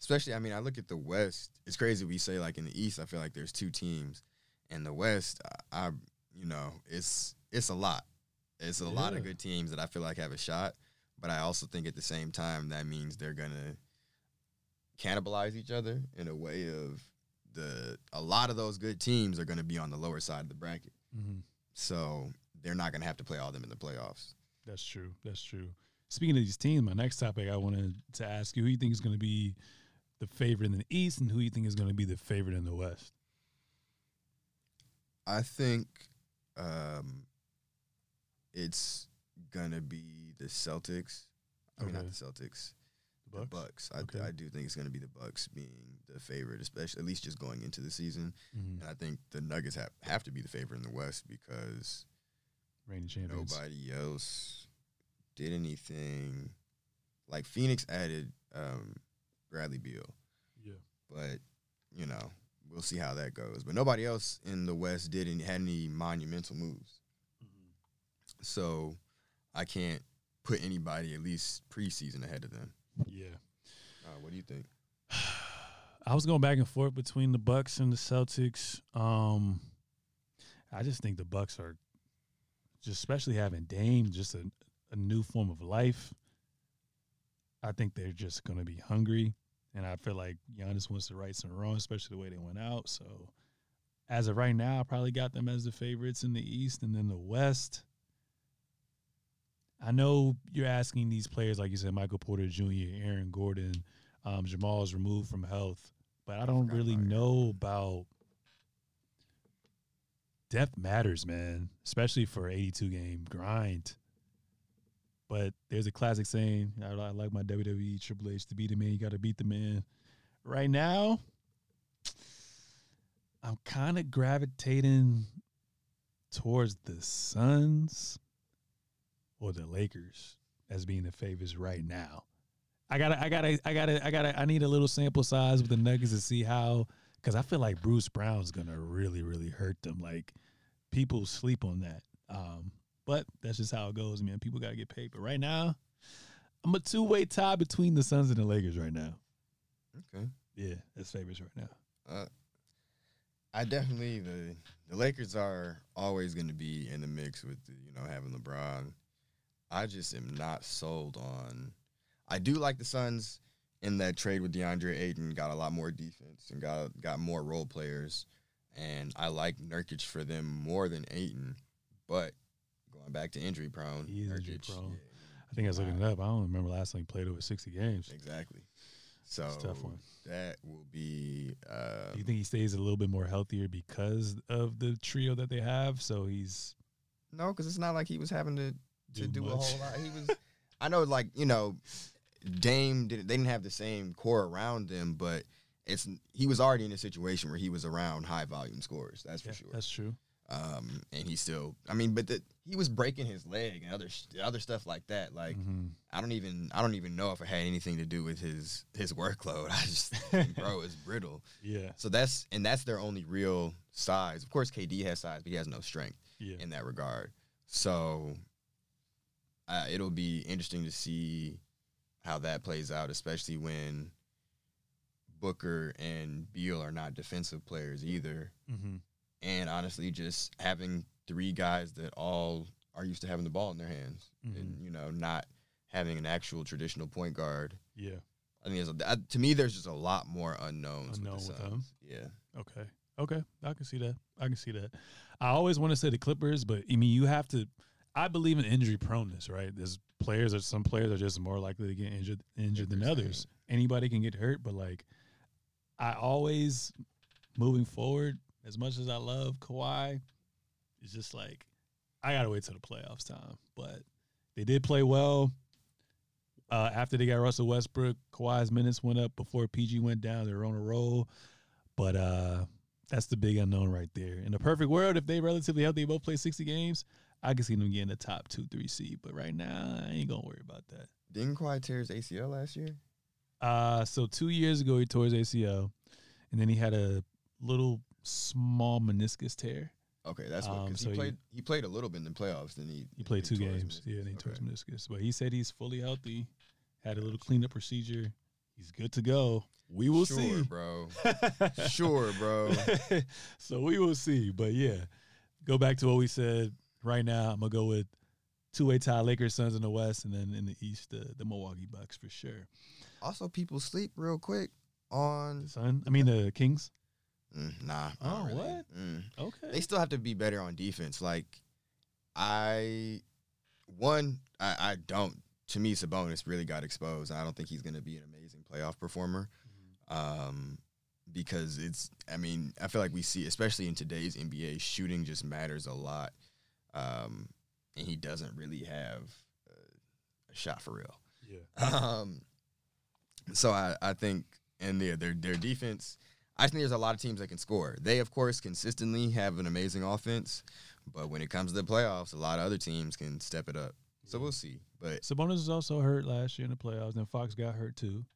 especially, I mean, I look at the West. It's crazy we say, in the East, I feel like there's two teams. In the West, it's a lot. It's a lot of good teams that I feel like have a shot. But I also think at the same time that means they're going to cannibalize each other in a way of a lot of those good teams are going to be on the lower side of the bracket. Mm-hmm. So they're not going to have to play all of them in the playoffs. That's true. That's true. Speaking of these teams, my next topic I wanted to ask you, who you think is going to be the favorite in the East and who you think is going to be the favorite in the West? I think it's going to be the Celtics. I mean, not the Celtics. The Bucks. I do think it's going to be the Bucks being the favorite, especially at least just going into the season. Mm-hmm. And I think the Nuggets have to be the favorite in the West because reigning champions. Nobody else did anything. Phoenix added Bradley Beal. Yeah. But, we'll see how that goes. But nobody else in the West had any monumental moves. Mm-hmm. So I can't put anybody at least preseason ahead of them. Yeah. What do you think? I was going back and forth between the Bucks and the Celtics. I just think the Bucks are just, especially having Dame, just a new form of life. I think they're just going to be hungry, and I feel like Giannis wants to right some wrong, especially the way they went out. So as of right now, I probably got them as the favorites in the East, and then the West. I know you're asking these players, like you said, Michael Porter Jr., Aaron Gordon, Jamal is removed from health, but I don't really know about depth matters, man, especially for an 82-game grind. But there's a classic saying, I like my WWE Triple H, to be the man, you got to beat the man. Right now, I'm kind of gravitating towards the Suns or the Lakers as being the favorites right now. I need a little sample size with the Nuggets to see how, because I feel like Bruce Brown's going to really, really hurt them. People sleep on that. But that's just how it goes, man. People got to get paid. But right now, I'm a two-way tie between the Suns and the Lakers right now. Okay. Yeah, that's favorites right now. I definitely the Lakers are always going to be in the mix with having LeBron. I just am not sold on. I do like the Suns in that trade with DeAndre Ayton got a lot more defense and got more role players, and I like Nurkic for them more than Ayton. But going back to injury prone, Nurkic. Yeah. I think I was looking it up. I don't remember last time he played over 60 games. Exactly. So it's a tough one. That will be. Do you think he stays a little bit more healthier because of the trio that they have? So he's no, because it's not like he was having to do a whole lot. He was. I know, Dame they didn't have the same core around them, but he was already in a situation where he was around high volume scorers. That's for sure. That's true. And he still, he was breaking his leg and other stuff like that. Mm-hmm. I don't even know if it had anything to do with his workload. I just think, bro, it's brittle. Yeah. So that's their only real size. Of course, KD has size, but he has no strength in that regard. So it'll be interesting to see how that plays out, especially when Booker and Beal are not defensive players either. Mm-hmm. And honestly, just having three guys that all are used to having the ball in their hands, mm-hmm. and not having an actual traditional point guard. Yeah, I mean, to me, there's just a lot more unknowns. Unknown with them. Yeah. Okay, I can see that. I always want to say the Clippers, but you have to. I believe in injury proneness, right? There's players, or some players are just more likely to get injured than others. Anybody can get hurt, but I always, moving forward. As much as I love Kawhi, it's just I got to wait till the playoffs time. But they did play well. After they got Russell Westbrook, Kawhi's minutes went up before PG went down. They were on a roll. But that's the big unknown right there. In the perfect world, if they relatively healthy, both play 60 games, I can see them getting the top 2-3 seed. But right now, I ain't going to worry about that. Didn't Kawhi tear his ACL last year? So 2 years ago, he tore his ACL. And then he had a little – small meniscus tear. Okay, that's what. Because he played a little bit in the playoffs. Then he played 2 games. Yeah, and he tore his meniscus. But he said he's fully healthy. Had a little cleanup procedure. He's good to go. We will see, bro. Sure, bro. So we will see. But yeah, go back to what we said. Right now, I'm gonna go with two-way tie: Lakers, Suns in the West, and then in the East, the Milwaukee Bucks for sure. Also, people sleep real quick on the Sun. The Kings. Nah. Oh, really. What? Okay. They still have to be better on defense. I don't. To me, Sabonis really got exposed. I don't think he's going to be an amazing playoff performer, because it's. I feel like we see, especially in today's NBA, shooting just matters a lot, and he doesn't really have a shot for real. Yeah. So I think, and their defense. I think there's a lot of teams that can score. They, of course, consistently have an amazing offense, but when it comes to the playoffs, a lot of other teams can step it up. So we'll see. But Sabonis was also hurt last year in the playoffs, and Fox got hurt too.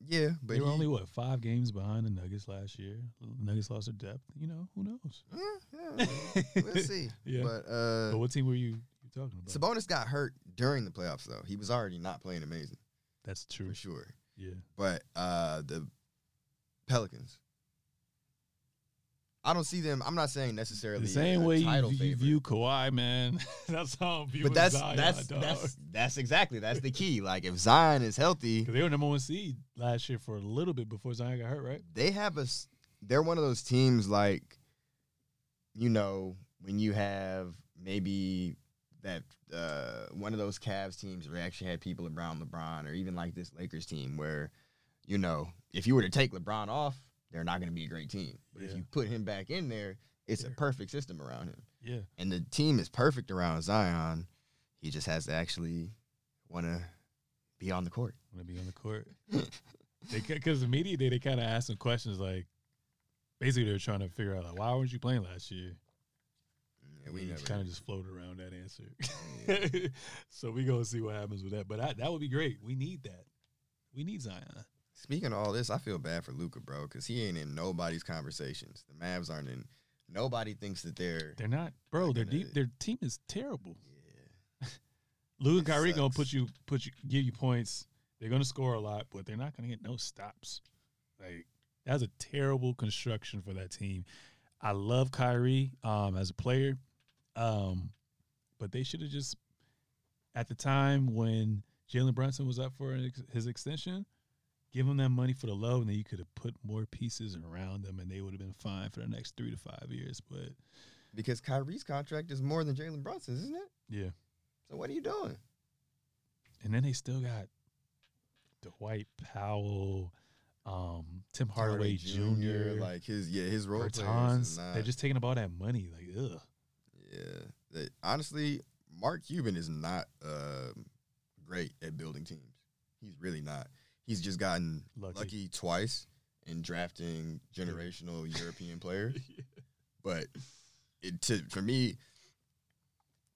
Yeah, but they were only 5 games behind the Nuggets last year. The Nuggets lost their depth. Who knows? Yeah, we'll see. Yeah. But what team were you talking about? Sabonis got hurt during the playoffs, though. He was already not playing amazing. That's true, for sure. Yeah, but the Pelicans. I don't see them. I'm not saying necessarily the same way you view Kawhi, man. That's how people. But that's exactly the key. If Zion is healthy, because they were number 1 seed last year for a little bit before Zion got hurt, right? They're one of those teams when you have maybe that one of those Cavs teams where they actually had people around LeBron, or even this Lakers team where. If you were to take LeBron off, they're not going to be a great team. But if you put him back in there, it's a perfect system around him. Yeah. And the team is perfect around Zion. He just has to actually want to be on the court. Because the media day, they kind of asked some questions basically they were trying to figure out, why weren't you playing last year? Yeah, we kind of just floated around that answer. Yeah. So we going to see what happens with that. But that would be great. We need that. We need Zion. Speaking of all this, I feel bad for Luka, bro, because he ain't in nobody's conversations. The Mavs aren't in. Nobody thinks that they're not, bro. Their team is terrible. Yeah. Luke and Kyrie gonna give you points. They're gonna score a lot, but they're not gonna get no stops. Like, that's a terrible construction for that team. I love Kyrie as a player, but they should have just, at the time when Jalen Brunson was up for his extension, give him that money for the low, and then you could have put more pieces around them, and they would have been fine for the next 3 to 5 years. But because Kyrie's contract is more than Jalen Brunson's, isn't it? Yeah. So what are you doing? And then they still got Dwight Powell, Tim Hardaway Jr. Like his role players. They're just taking up all that money. Like, ugh. Yeah. Honestly, Mark Cuban is not great at building teams. He's really not. He's just gotten lucky twice in drafting generational European players. Yeah. But for me,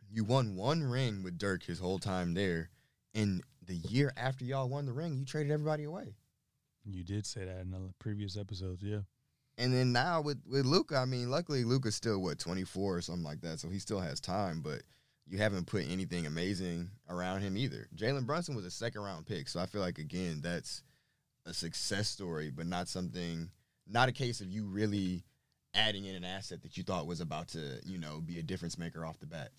you won one ring with Dirk his whole time there, and the year after y'all won the ring, you traded everybody away. You did say that in the previous episodes, yeah. And then now with Luka, I mean, luckily Luka's still, 24 or something like that, so he still has time, but you haven't put anything amazing around him either. Jalen Brunson was a second-round pick, so I feel like, again, that's a success story, but not a case of you really adding in an asset that you thought was about to, be a difference maker off the bat.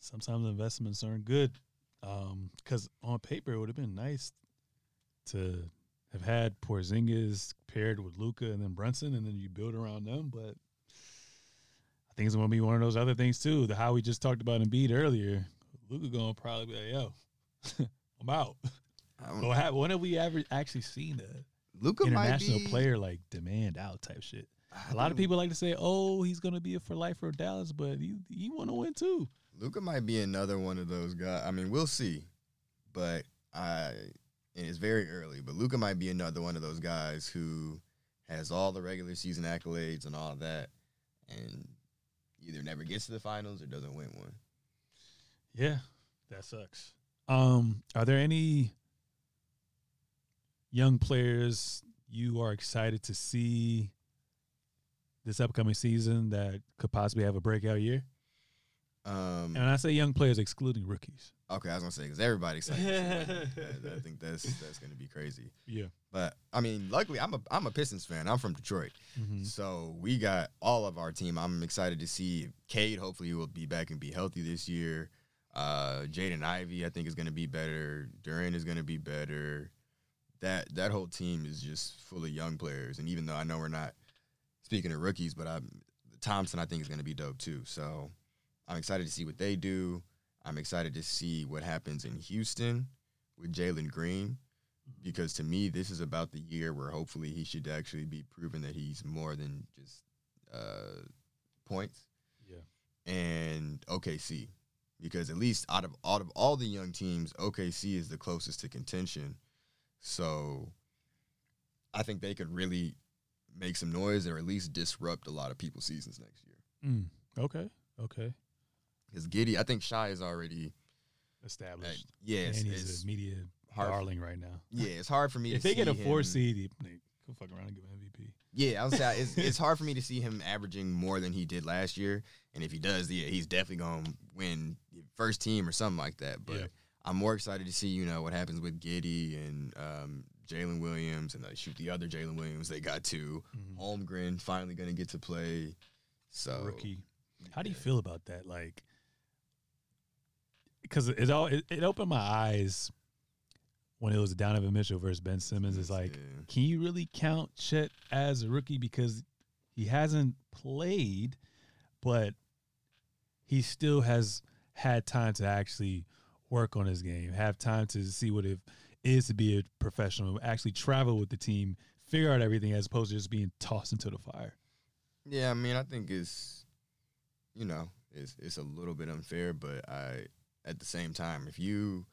Sometimes investments aren't good, because on paper it would have been nice to – have had Porzingis paired with Luka and then Brunson, and then you build around them. But I think it's going to be one of those other things, too, how we just talked about Embiid earlier. Luka going to probably be like, yo, I'm out. When have we ever actually seen a Luka international player, demand out type shit? A lot of people like to say, oh, he's going to be a for life for Dallas, but he want to win, too. Luka might be another one of those guys. I mean, we'll see. But and it's very early, but Luka might be another one of those guys who has all the regular season accolades and all that and either never gets to the finals or doesn't win one. Yeah, that sucks. Are there any young players you are excited to see this upcoming season that could possibly have a breakout year? And I say young players excluding rookies. Okay, I was going to say, because everybody's excited. I think that's going to be crazy. Yeah. But, I mean, luckily, I'm a Pistons fan. I'm from Detroit. Mm-hmm. So we got all of our team. I'm excited to see Cade. Hopefully, he will be back and be healthy this year. Jaden Ivey, I think, is going to be better. Durant is going to be better. That whole team is just full of young players. And even though I know we're not speaking of rookies, but Thompson, I think, is going to be dope, too. So I'm excited to see what they do. I'm excited to see what happens in Houston with Jalen Green, because to me, this is about the year where hopefully he should actually be proven that he's more than just points. Yeah. And OKC, because at least out of all the young teams, OKC is the closest to contention. So I think they could really make some noise or at least disrupt a lot of people's seasons next year. Okay. Because Giddy, I think Shai is already established. And he's a media darling right now. Yeah, it's hard for me to see him. If they get a 4 seed, they go fuck around and give him MVP. Yeah, I was saying, it's hard for me to see him averaging more than he did last year. And if he does, he's definitely going to win first team or something like that. But yeah. I'm more excited to see, what happens with Giddy and Jalen Williams. And the other Jalen Williams they got too. Mm-hmm. Holmgren finally going to get to play. So rookie. How do you feel about that? Because it opened my eyes when it was Donovan Mitchell versus Ben Simmons. It's like, can you really count Chet as a rookie? Because he hasn't played, but he still has had time to actually work on his game, have time to see what it is to be a professional, actually travel with the team, figure out everything as opposed to just being tossed into the fire. Yeah, I mean, I think it's a little bit unfair, but at the same time, if you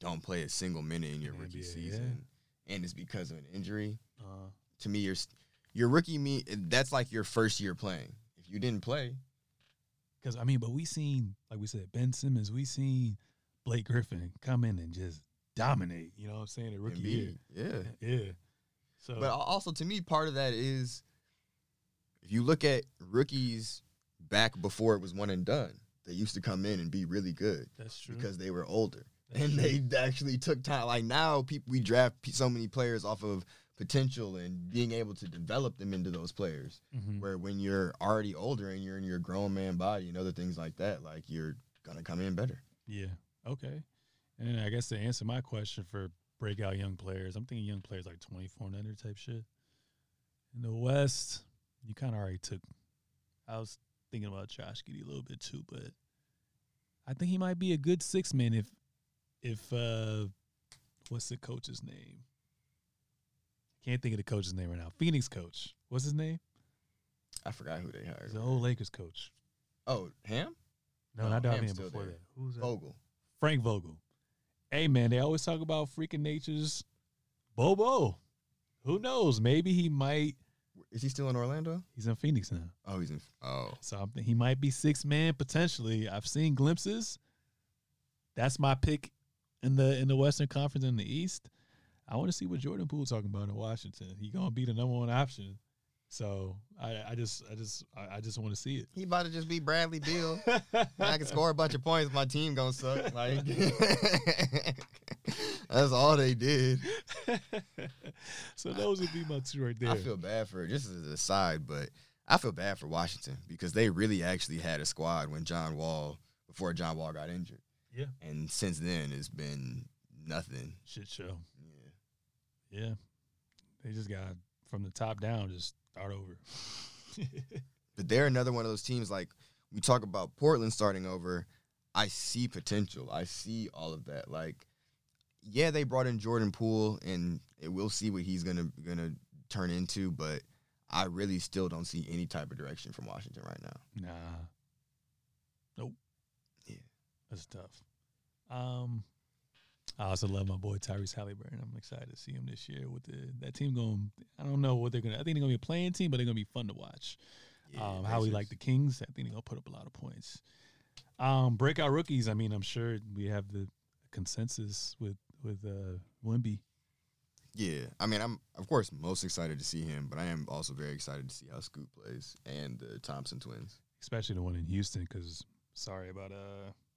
don't play a single minute in your rookie season and it's because of an injury, to me, your rookie, that's like your first year playing. If you didn't play. Because, but we seen, like we said, Ben Simmons, we seen Blake Griffin come in and just dominate, you know what I'm saying, the rookie year. Yeah. Yeah. So, but also, to me, part of that is if you look at rookies back before it was one and done, they used to come in and be really good. That's true. Because they were older. And they actually took time. Like now, we draft so many players off of potential and being able to develop them into those players. Mm-hmm. Where when you're already older and you're in your grown man body and other things like that, like you're going to come in better. Yeah. Okay. And I guess to answer my question for breakout young players, I'm thinking young players like 24 and under type shit. In the West, you kind of already took – I was thinking about Josh Giddey a little bit too, but I think he might be a good six-man if what's the coach's name? Can't think of the coach's name right now. Phoenix coach. What's his name? I forgot who they hired. He's the old Lakers coach. Oh, Ham? No, not Damian before that. Who's that? Vogel. Frank Vogel. Hey, man, they always talk about freaking nature's Bobo. Who knows? Maybe he might. Is he still in Orlando? He's in Phoenix now. Oh, he's in. Oh. So I'm thinking he might be six-man potentially. I've seen glimpses. That's my pick in the Western Conference and the East. I want to see what Jordan Poole talking about in Washington. He's going to be the number one option. So I just want to see it. He about to just be Bradley Beal. I can score a bunch of points. My team going to suck. Like, that's all they did. So those would be my two right there. I feel bad for it. Just as an aside, but I feel bad for Washington because they really actually had a squad before John Wall got injured. Yeah. And since then, it's been nothing. Shit show. Yeah. Yeah. They just got, from the top down, just start over. But they're another one of those teams, like, we talk about Portland starting over. I see potential. I see all of that. Like, yeah, they brought in Jordan Poole, and we'll see what he's gonna turn into, but I really still don't see any type of direction from Washington right now. Nah. Nope. Yeah. That's tough. I also love my boy Tyrese Halliburton. I'm excited to see him this year with that team going. I don't know what they're going to – I think they're going to be a playing team, but they're going to be fun to watch. Yeah, how we like the Kings, I think they're going to put up a lot of points. Breakout rookies, I mean, I'm sure we have the consensus with Wemby. Yeah. I mean, I'm, of course, most excited to see him, but I am also very excited to see how Scoot plays and the Thompson twins. Especially the one in Houston because – sorry about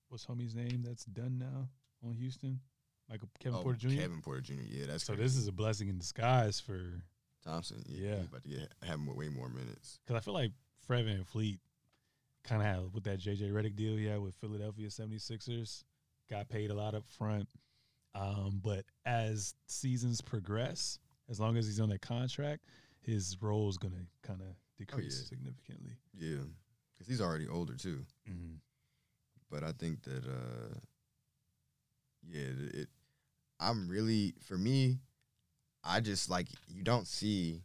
what's homie's name that's done now on Houston? Like Kevin Porter Jr.? Kevin Porter Jr., yeah. That's crazy. This is a blessing in disguise for Thompson. Yeah. He's about to have way more minutes. Because I feel like Fred VanVleet kind of had, with that J.J. Redick deal he had with Philadelphia 76ers, got paid a lot up front. But as seasons progress, as long as he's on that contract, his role is going to kind of decrease significantly. Yeah. Because he's already older, too. Mm-hmm. But I think that I just, like, you don't see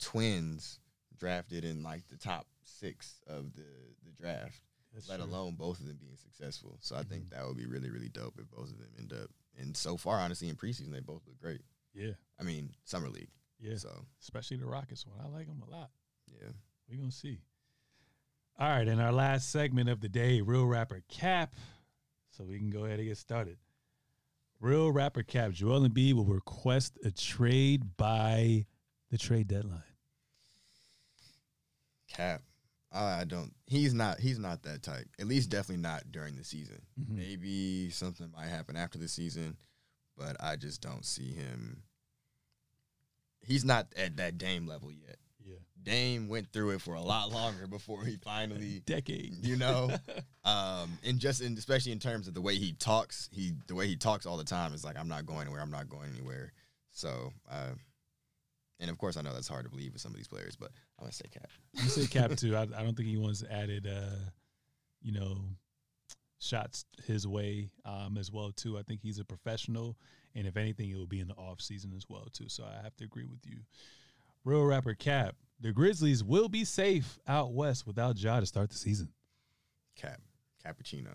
twins drafted in, like, the top six of the draft, let alone both of them being successful. So I think that would be really, really dope if both of them end up. And so far, honestly, in preseason, they both look great. Yeah. I mean, Summer League. Yeah. So especially the Rockets one. I like them a lot. Yeah. We're going to see. All right, and our last segment of the day, Real Rapper Cap. So we can go ahead and get started. Real Rapper Cap, Joel Embiid will request a trade by the trade deadline. Cap, I don't. He's not that type. At least definitely not during the season. Mm-hmm. Maybe something might happen after the season, but I just don't see him. He's not at that Dame level yet. Yeah. Dame went through it for a lot longer before he finally decade. You know, especially in terms of the way he talks, the way he talks all the time is like, I'm not going anywhere. I'm not going anywhere. So, and of course, I know that's hard to believe with some of these players, but I'm gonna say Cap. You say Cap too. I don't think he wants added, shots his way as well too. I think he's a professional, and if anything, it will be in the off season as well too. So I have to agree with you. Real Rapper Cap, the Grizzlies will be safe out west without Ja to start the season. Cap. Cappuccino?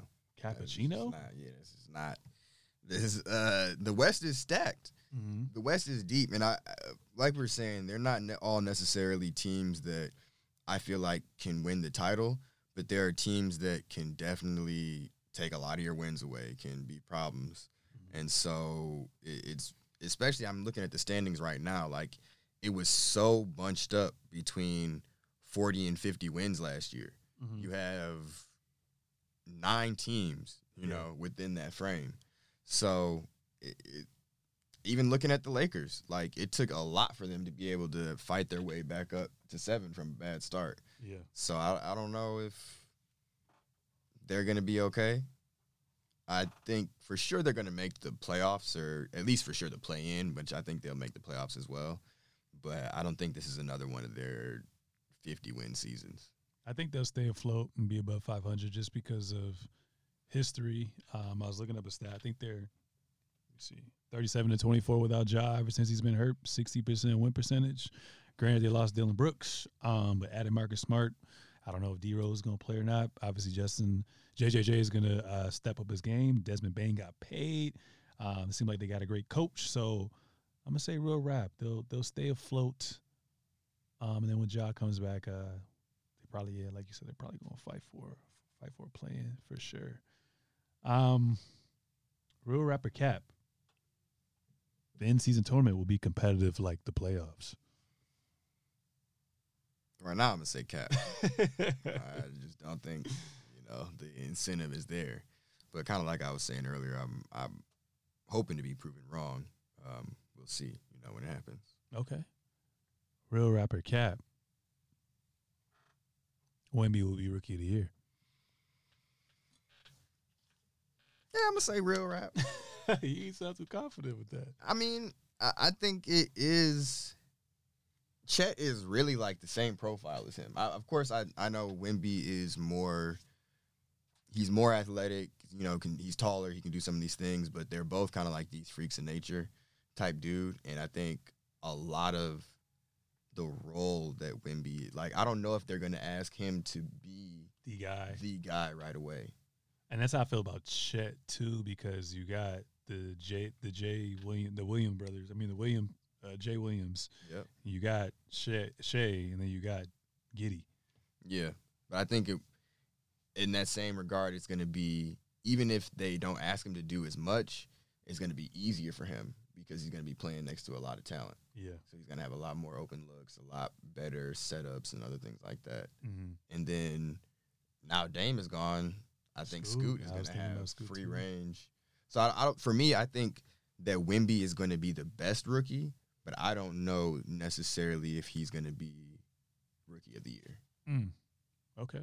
This is the West is stacked. Mm-hmm. The West is deep. And I, like we're saying, they're not all necessarily teams that I feel like can win the title, but there are teams that can definitely take a lot of your wins away, can be problems. Mm-hmm. And so it's – especially I'm looking at the standings right now, like – it was so bunched up between 40 and 50 wins last year. Mm-hmm. You have 9 teams, within that frame. So even looking at the Lakers, like, it took a lot for them to be able to fight their way back up to 7 from a bad start. Yeah. So I don't know if they're going to be okay. I think for sure they're going to make the playoffs, or at least for sure the play-in, which I think they'll make the playoffs as well. But I don't think this is another one of their 50-win seasons. I think they'll stay afloat and be above 500 just because of history. I was looking up a stat. I think they're 37-24 without Ja ever since he's been hurt, 60% win percentage. Granted, they lost Dylan Brooks, but added Marcus Smart. I don't know if D-Rose is going to play or not. Obviously, JJJ is going to step up his game. Desmond Bane got paid. It seemed like they got a great coach. So I'm going to say real rap. They'll stay afloat. And then when Ja comes back, they probably, yeah, like you said, they're probably going to fight for a play-in for sure. Real rap or cap? The in-season tournament will be competitive like the playoffs. Right now, I'm going to say cap. I just don't think, the incentive is there. But kind of like I was saying earlier, I'm hoping to be proven wrong. We'll see, when it happens. Okay. Real rapper cap. Wemby will be Rookie of the Year. Yeah, I'm going to say real rap. You sound too confident with that. I mean, I think it is – Chet is really like the same profile as him. Of course, I know Wemby is more. He's more athletic. He's taller. He can do some of these things, but they're both kind of like these freaks of nature type dude. And I think a lot of the role that Wemby, like, I don't know if they're going to ask him to be the guy right away. And that's how I feel about Chet too, because you got Jay Williams. Yep. You got Shea, and then you got Giddey. Yeah. But I think in that same regard, it's going to be, even if they don't ask him to do as much, it's going to be easier for him because he's going to be playing next to a lot of talent. Yeah. So he's going to have a lot more open looks, a lot better setups and other things like that. Mm-hmm. And then now Dame is gone. I think Scoot is going to have free range. So I think that Wemby is going to be the best rookie, but I don't know necessarily if he's going to be Rookie of the Year. Mm. Okay.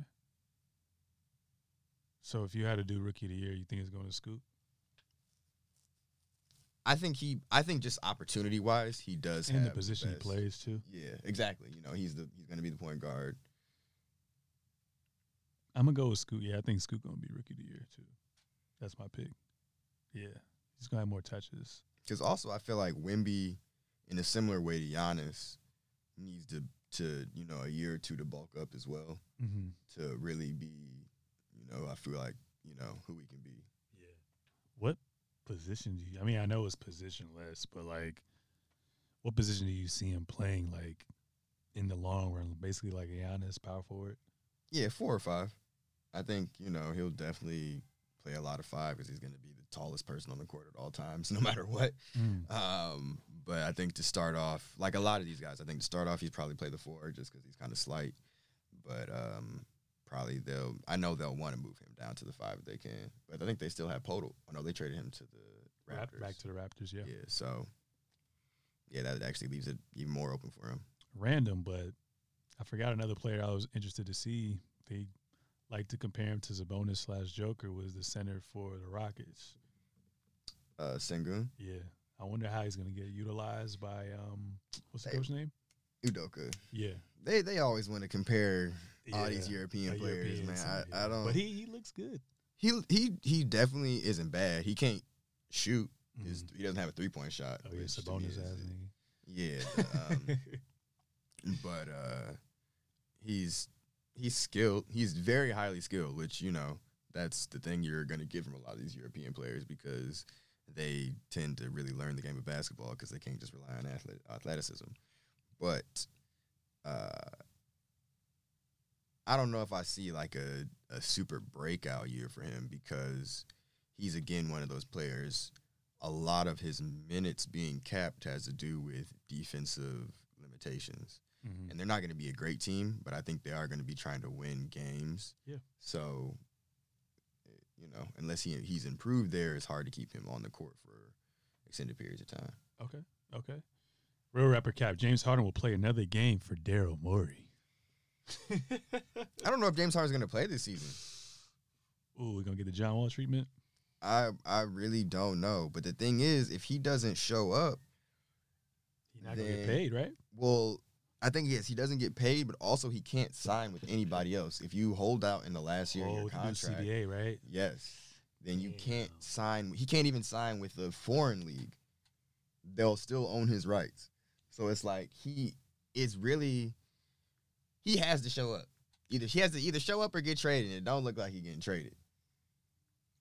So if you had to do Rookie of the Year, you think it's going to Scoot? I think just opportunity-wise, he does have the position he plays too. Yeah, exactly. He's going to be the point guard. I'm going to go with Scoot. Yeah, I think Scoot going to be Rookie of the Year too. That's my pick. Yeah. He's going to have more touches. Because also I feel like Wemby, in a similar way to Giannis, needs to a year or two to bulk up as well, mm-hmm, to really be, I feel like, who he can be. Yeah. What position do you – I mean, I know it's positionless, but, like, what position do you see him playing, like, in the long run? Basically, like, Giannis, power forward? Yeah, 4 or 5. I think, he'll definitely play a lot of 5 because he's going to be the tallest person on the court at all times, no matter what. Mm. But I think to start off, like a lot of these guys, I think to start off, he's probably play the 4 just because he's kind of slight. But probably they'll want to move him down to the 5 if they can. But I think they still have Podol. Oh, no, they traded him to the Raptors. Back to the Raptors, yeah. Yeah, so, yeah, that actually leaves it even more open for him. Random, but I forgot another player I was interested to see. They like to compare him to Sabonis /Joker was the center for the Rockets. Sengun? Yeah. I wonder how he's going to get utilized by what's the coach's name? Udoka. Yeah. They always want to compare all these European players, Europeans, man. I don't. But he looks good. He definitely isn't bad. He can't shoot. Mm-hmm. He doesn't have a three-point shot. Oh, yeah, Sabonis has it. Yeah. But he's skilled. He's very highly skilled, which, that's the thing you're going to give from a lot of these European players because – they tend to really learn the game of basketball because they can't just rely on athleticism. But I don't know if I see like a super breakout year for him because he's, again, one of those players. A lot of his minutes being capped has to do with defensive limitations. Mm-hmm. And they're not going to be a great team, but I think they are going to be trying to win games. Yeah. So, you know, unless he's improved there, it's hard to keep him on the court for extended periods of time. Okay. Real Rapper Cap, James Harden will play another game for Daryl Morey. I don't know if James Harden's going to play this season. Ooh, we're going to get the John Wall treatment? I really don't know. But the thing is, if he doesn't show up, he's not going to get paid, right? Well, I think, yes, he doesn't get paid, but also he can't sign with anybody else. If you hold out in the last year of your contract. CBA, right? Yes. Then you can't sign. He can't even sign with the foreign league. They'll still own his rights. So it's like he has to show up. He has to either show up or get traded. It don't look like he's getting traded.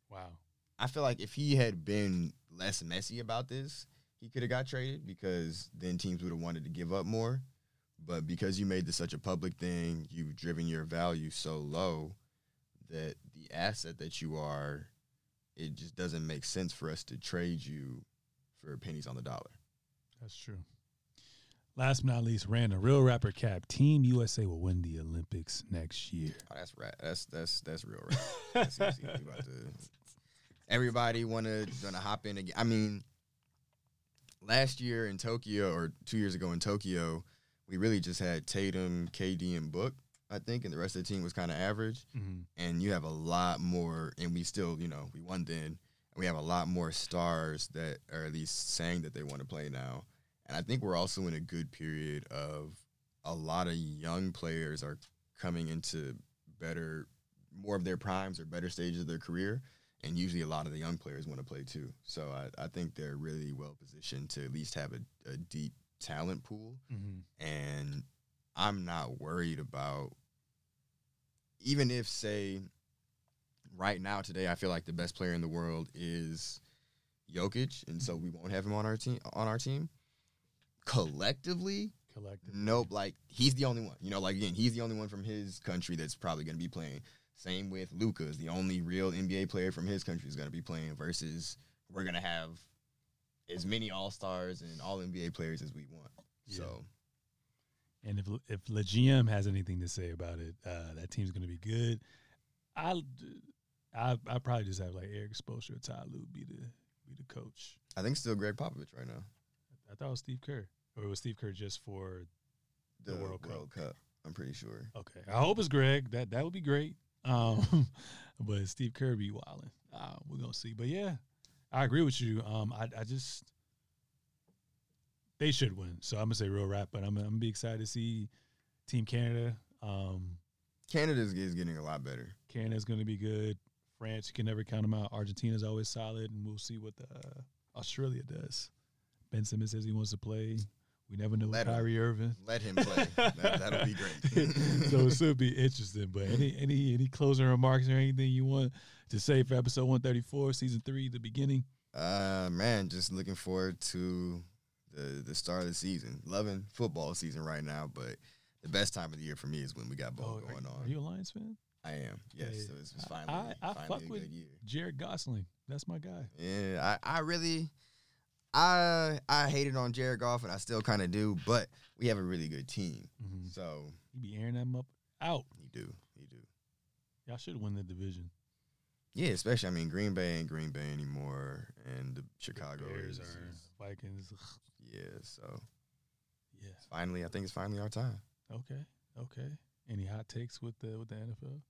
Wow. I feel like if he had been less messy about this, he could have got traded because then teams would have wanted to give up more. But because you made this such a public thing, you've driven your value so low that the asset that you are, it just doesn't make sense for us to trade you for pennies on the dollar. That's true. Last but not least, random. Real Rapper Cap, Team USA will win the Olympics next year. Oh, that's right. That's real rap. That's easy. Everybody wanna hop in again. I mean, last year in Tokyo, or 2 years ago in Tokyo, we really just had Tatum, KD, and Book, I think, and the rest of the team was kind of average. Mm-hmm. And you have a lot more, and we still, you know, we won then. We have a lot more stars that are at least saying that they want to play now. And I think we're also in a good period of a lot of young players are coming into better, more of their primes or better stages of their career. And usually a lot of the young players want to play too. So I think they're really well positioned to at least have a deep talent pool. Mm-hmm. And I'm not worried about, even if, say, right now, today, I feel like the best player in the world is Jokic, and so we won't have him on our team. Collectively, nope. Like, he's the only one. You know, like, again, he's the only one from his country that's probably going to be playing. Same with Luka, is the only real NBA player from his country is going to be playing. Versus, we're going to have as many All Stars and All NBA players as we want. Yeah. So, and if Le GM has anything to say about it, that team's going to be good. I probably just have like Eric Spoelstra or Ty Lue be the coach. I think it's still Greg Popovich right now. I thought it was Steve Kerr. Or was Steve Kerr just for the World Cup? I'm pretty sure. Okay. I hope it's Greg. That would be great. But Steve Kerr be wilding. We're going to see. But, yeah, I agree with you. I just – they should win. So, I'm going to say real rap, but I'm going to be excited to see Team Canada. Canada is getting a lot better. Canada's going to be good. France, you can never count them out. Argentina's always solid, and we'll see what the Australia does. Ben Simmons says he wants to play. We never know. Kyrie Irving. Let him play. That'll be great. So it should be interesting. But any closing remarks or anything you want to say for episode 134, season 3, the beginning? Man, just looking forward to the start of the season. Loving football season right now, but the best time of the year for me is when we got both going on. Are you a Lions fan? I am. Yes, yeah. So it's finally a good year. Jared Gosling, that's my guy. Yeah, I hated on Jared Goff, and I still kind of do, but we have a really good team. Mm-hmm. So you be airing them up out. You do. Y'all should win the division. Yeah, especially Green Bay anymore, and the Chicago Bears are Vikings. Yeah, so yeah. Finally, I think it's finally our time. Okay. Any hot takes with the NFL?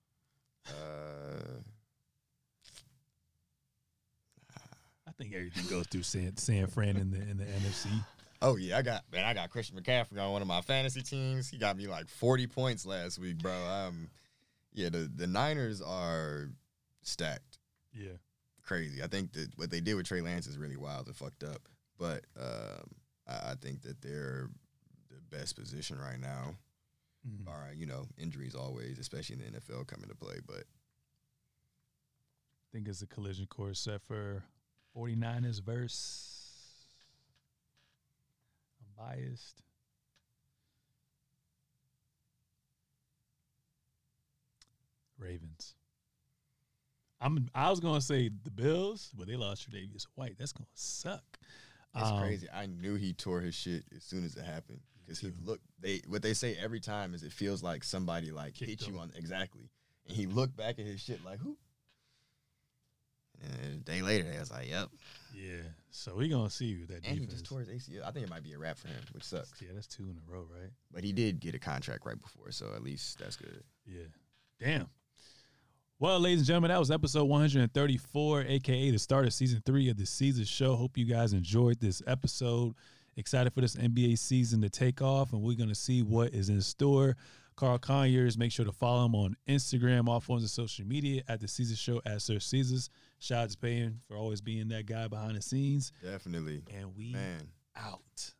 I think everything goes through San Fran in the NFC. Oh yeah, I got Christian McCaffrey on one of my fantasy teams. He got me like 40 points last week, bro. The Niners are stacked. Yeah, crazy. I think that what they did with Trey Lance is really wild and fucked up. But I think that they're the best position right now. Mm-hmm. Barring, injuries always, especially in the NFL, come into play. But I think it's a collision course set for 49ers versus. I'm biased. Ravens. I was gonna say the Bills, but they lost Tre'Davious White. That's gonna suck. It's crazy. I knew he tore his shit as soon as it happened because he looked. What they say every time is it feels like somebody like hit you on exactly, and he looked back at his shit like who. And a day later, they was like, "Yep." Yeah. So we gonna see you with that. And defense. He just tore his ACL. I think it might be a wrap for him, which sucks. Yeah, that's two in a row, right? But he did get a contract right before, so at least that's good. Yeah. Damn. Well, ladies and gentlemen, that was episode 134, aka the start of season 3 of the Caesar Show. Hope you guys enjoyed this episode. Excited for this NBA season to take off, and we're gonna see what is in store. Carl Conyers, make sure to follow him on Instagram, all forms of social media, at The Caesar Show, at Sir Caesars. Shout out to Payton for always being that guy behind the scenes. Definitely. And we out.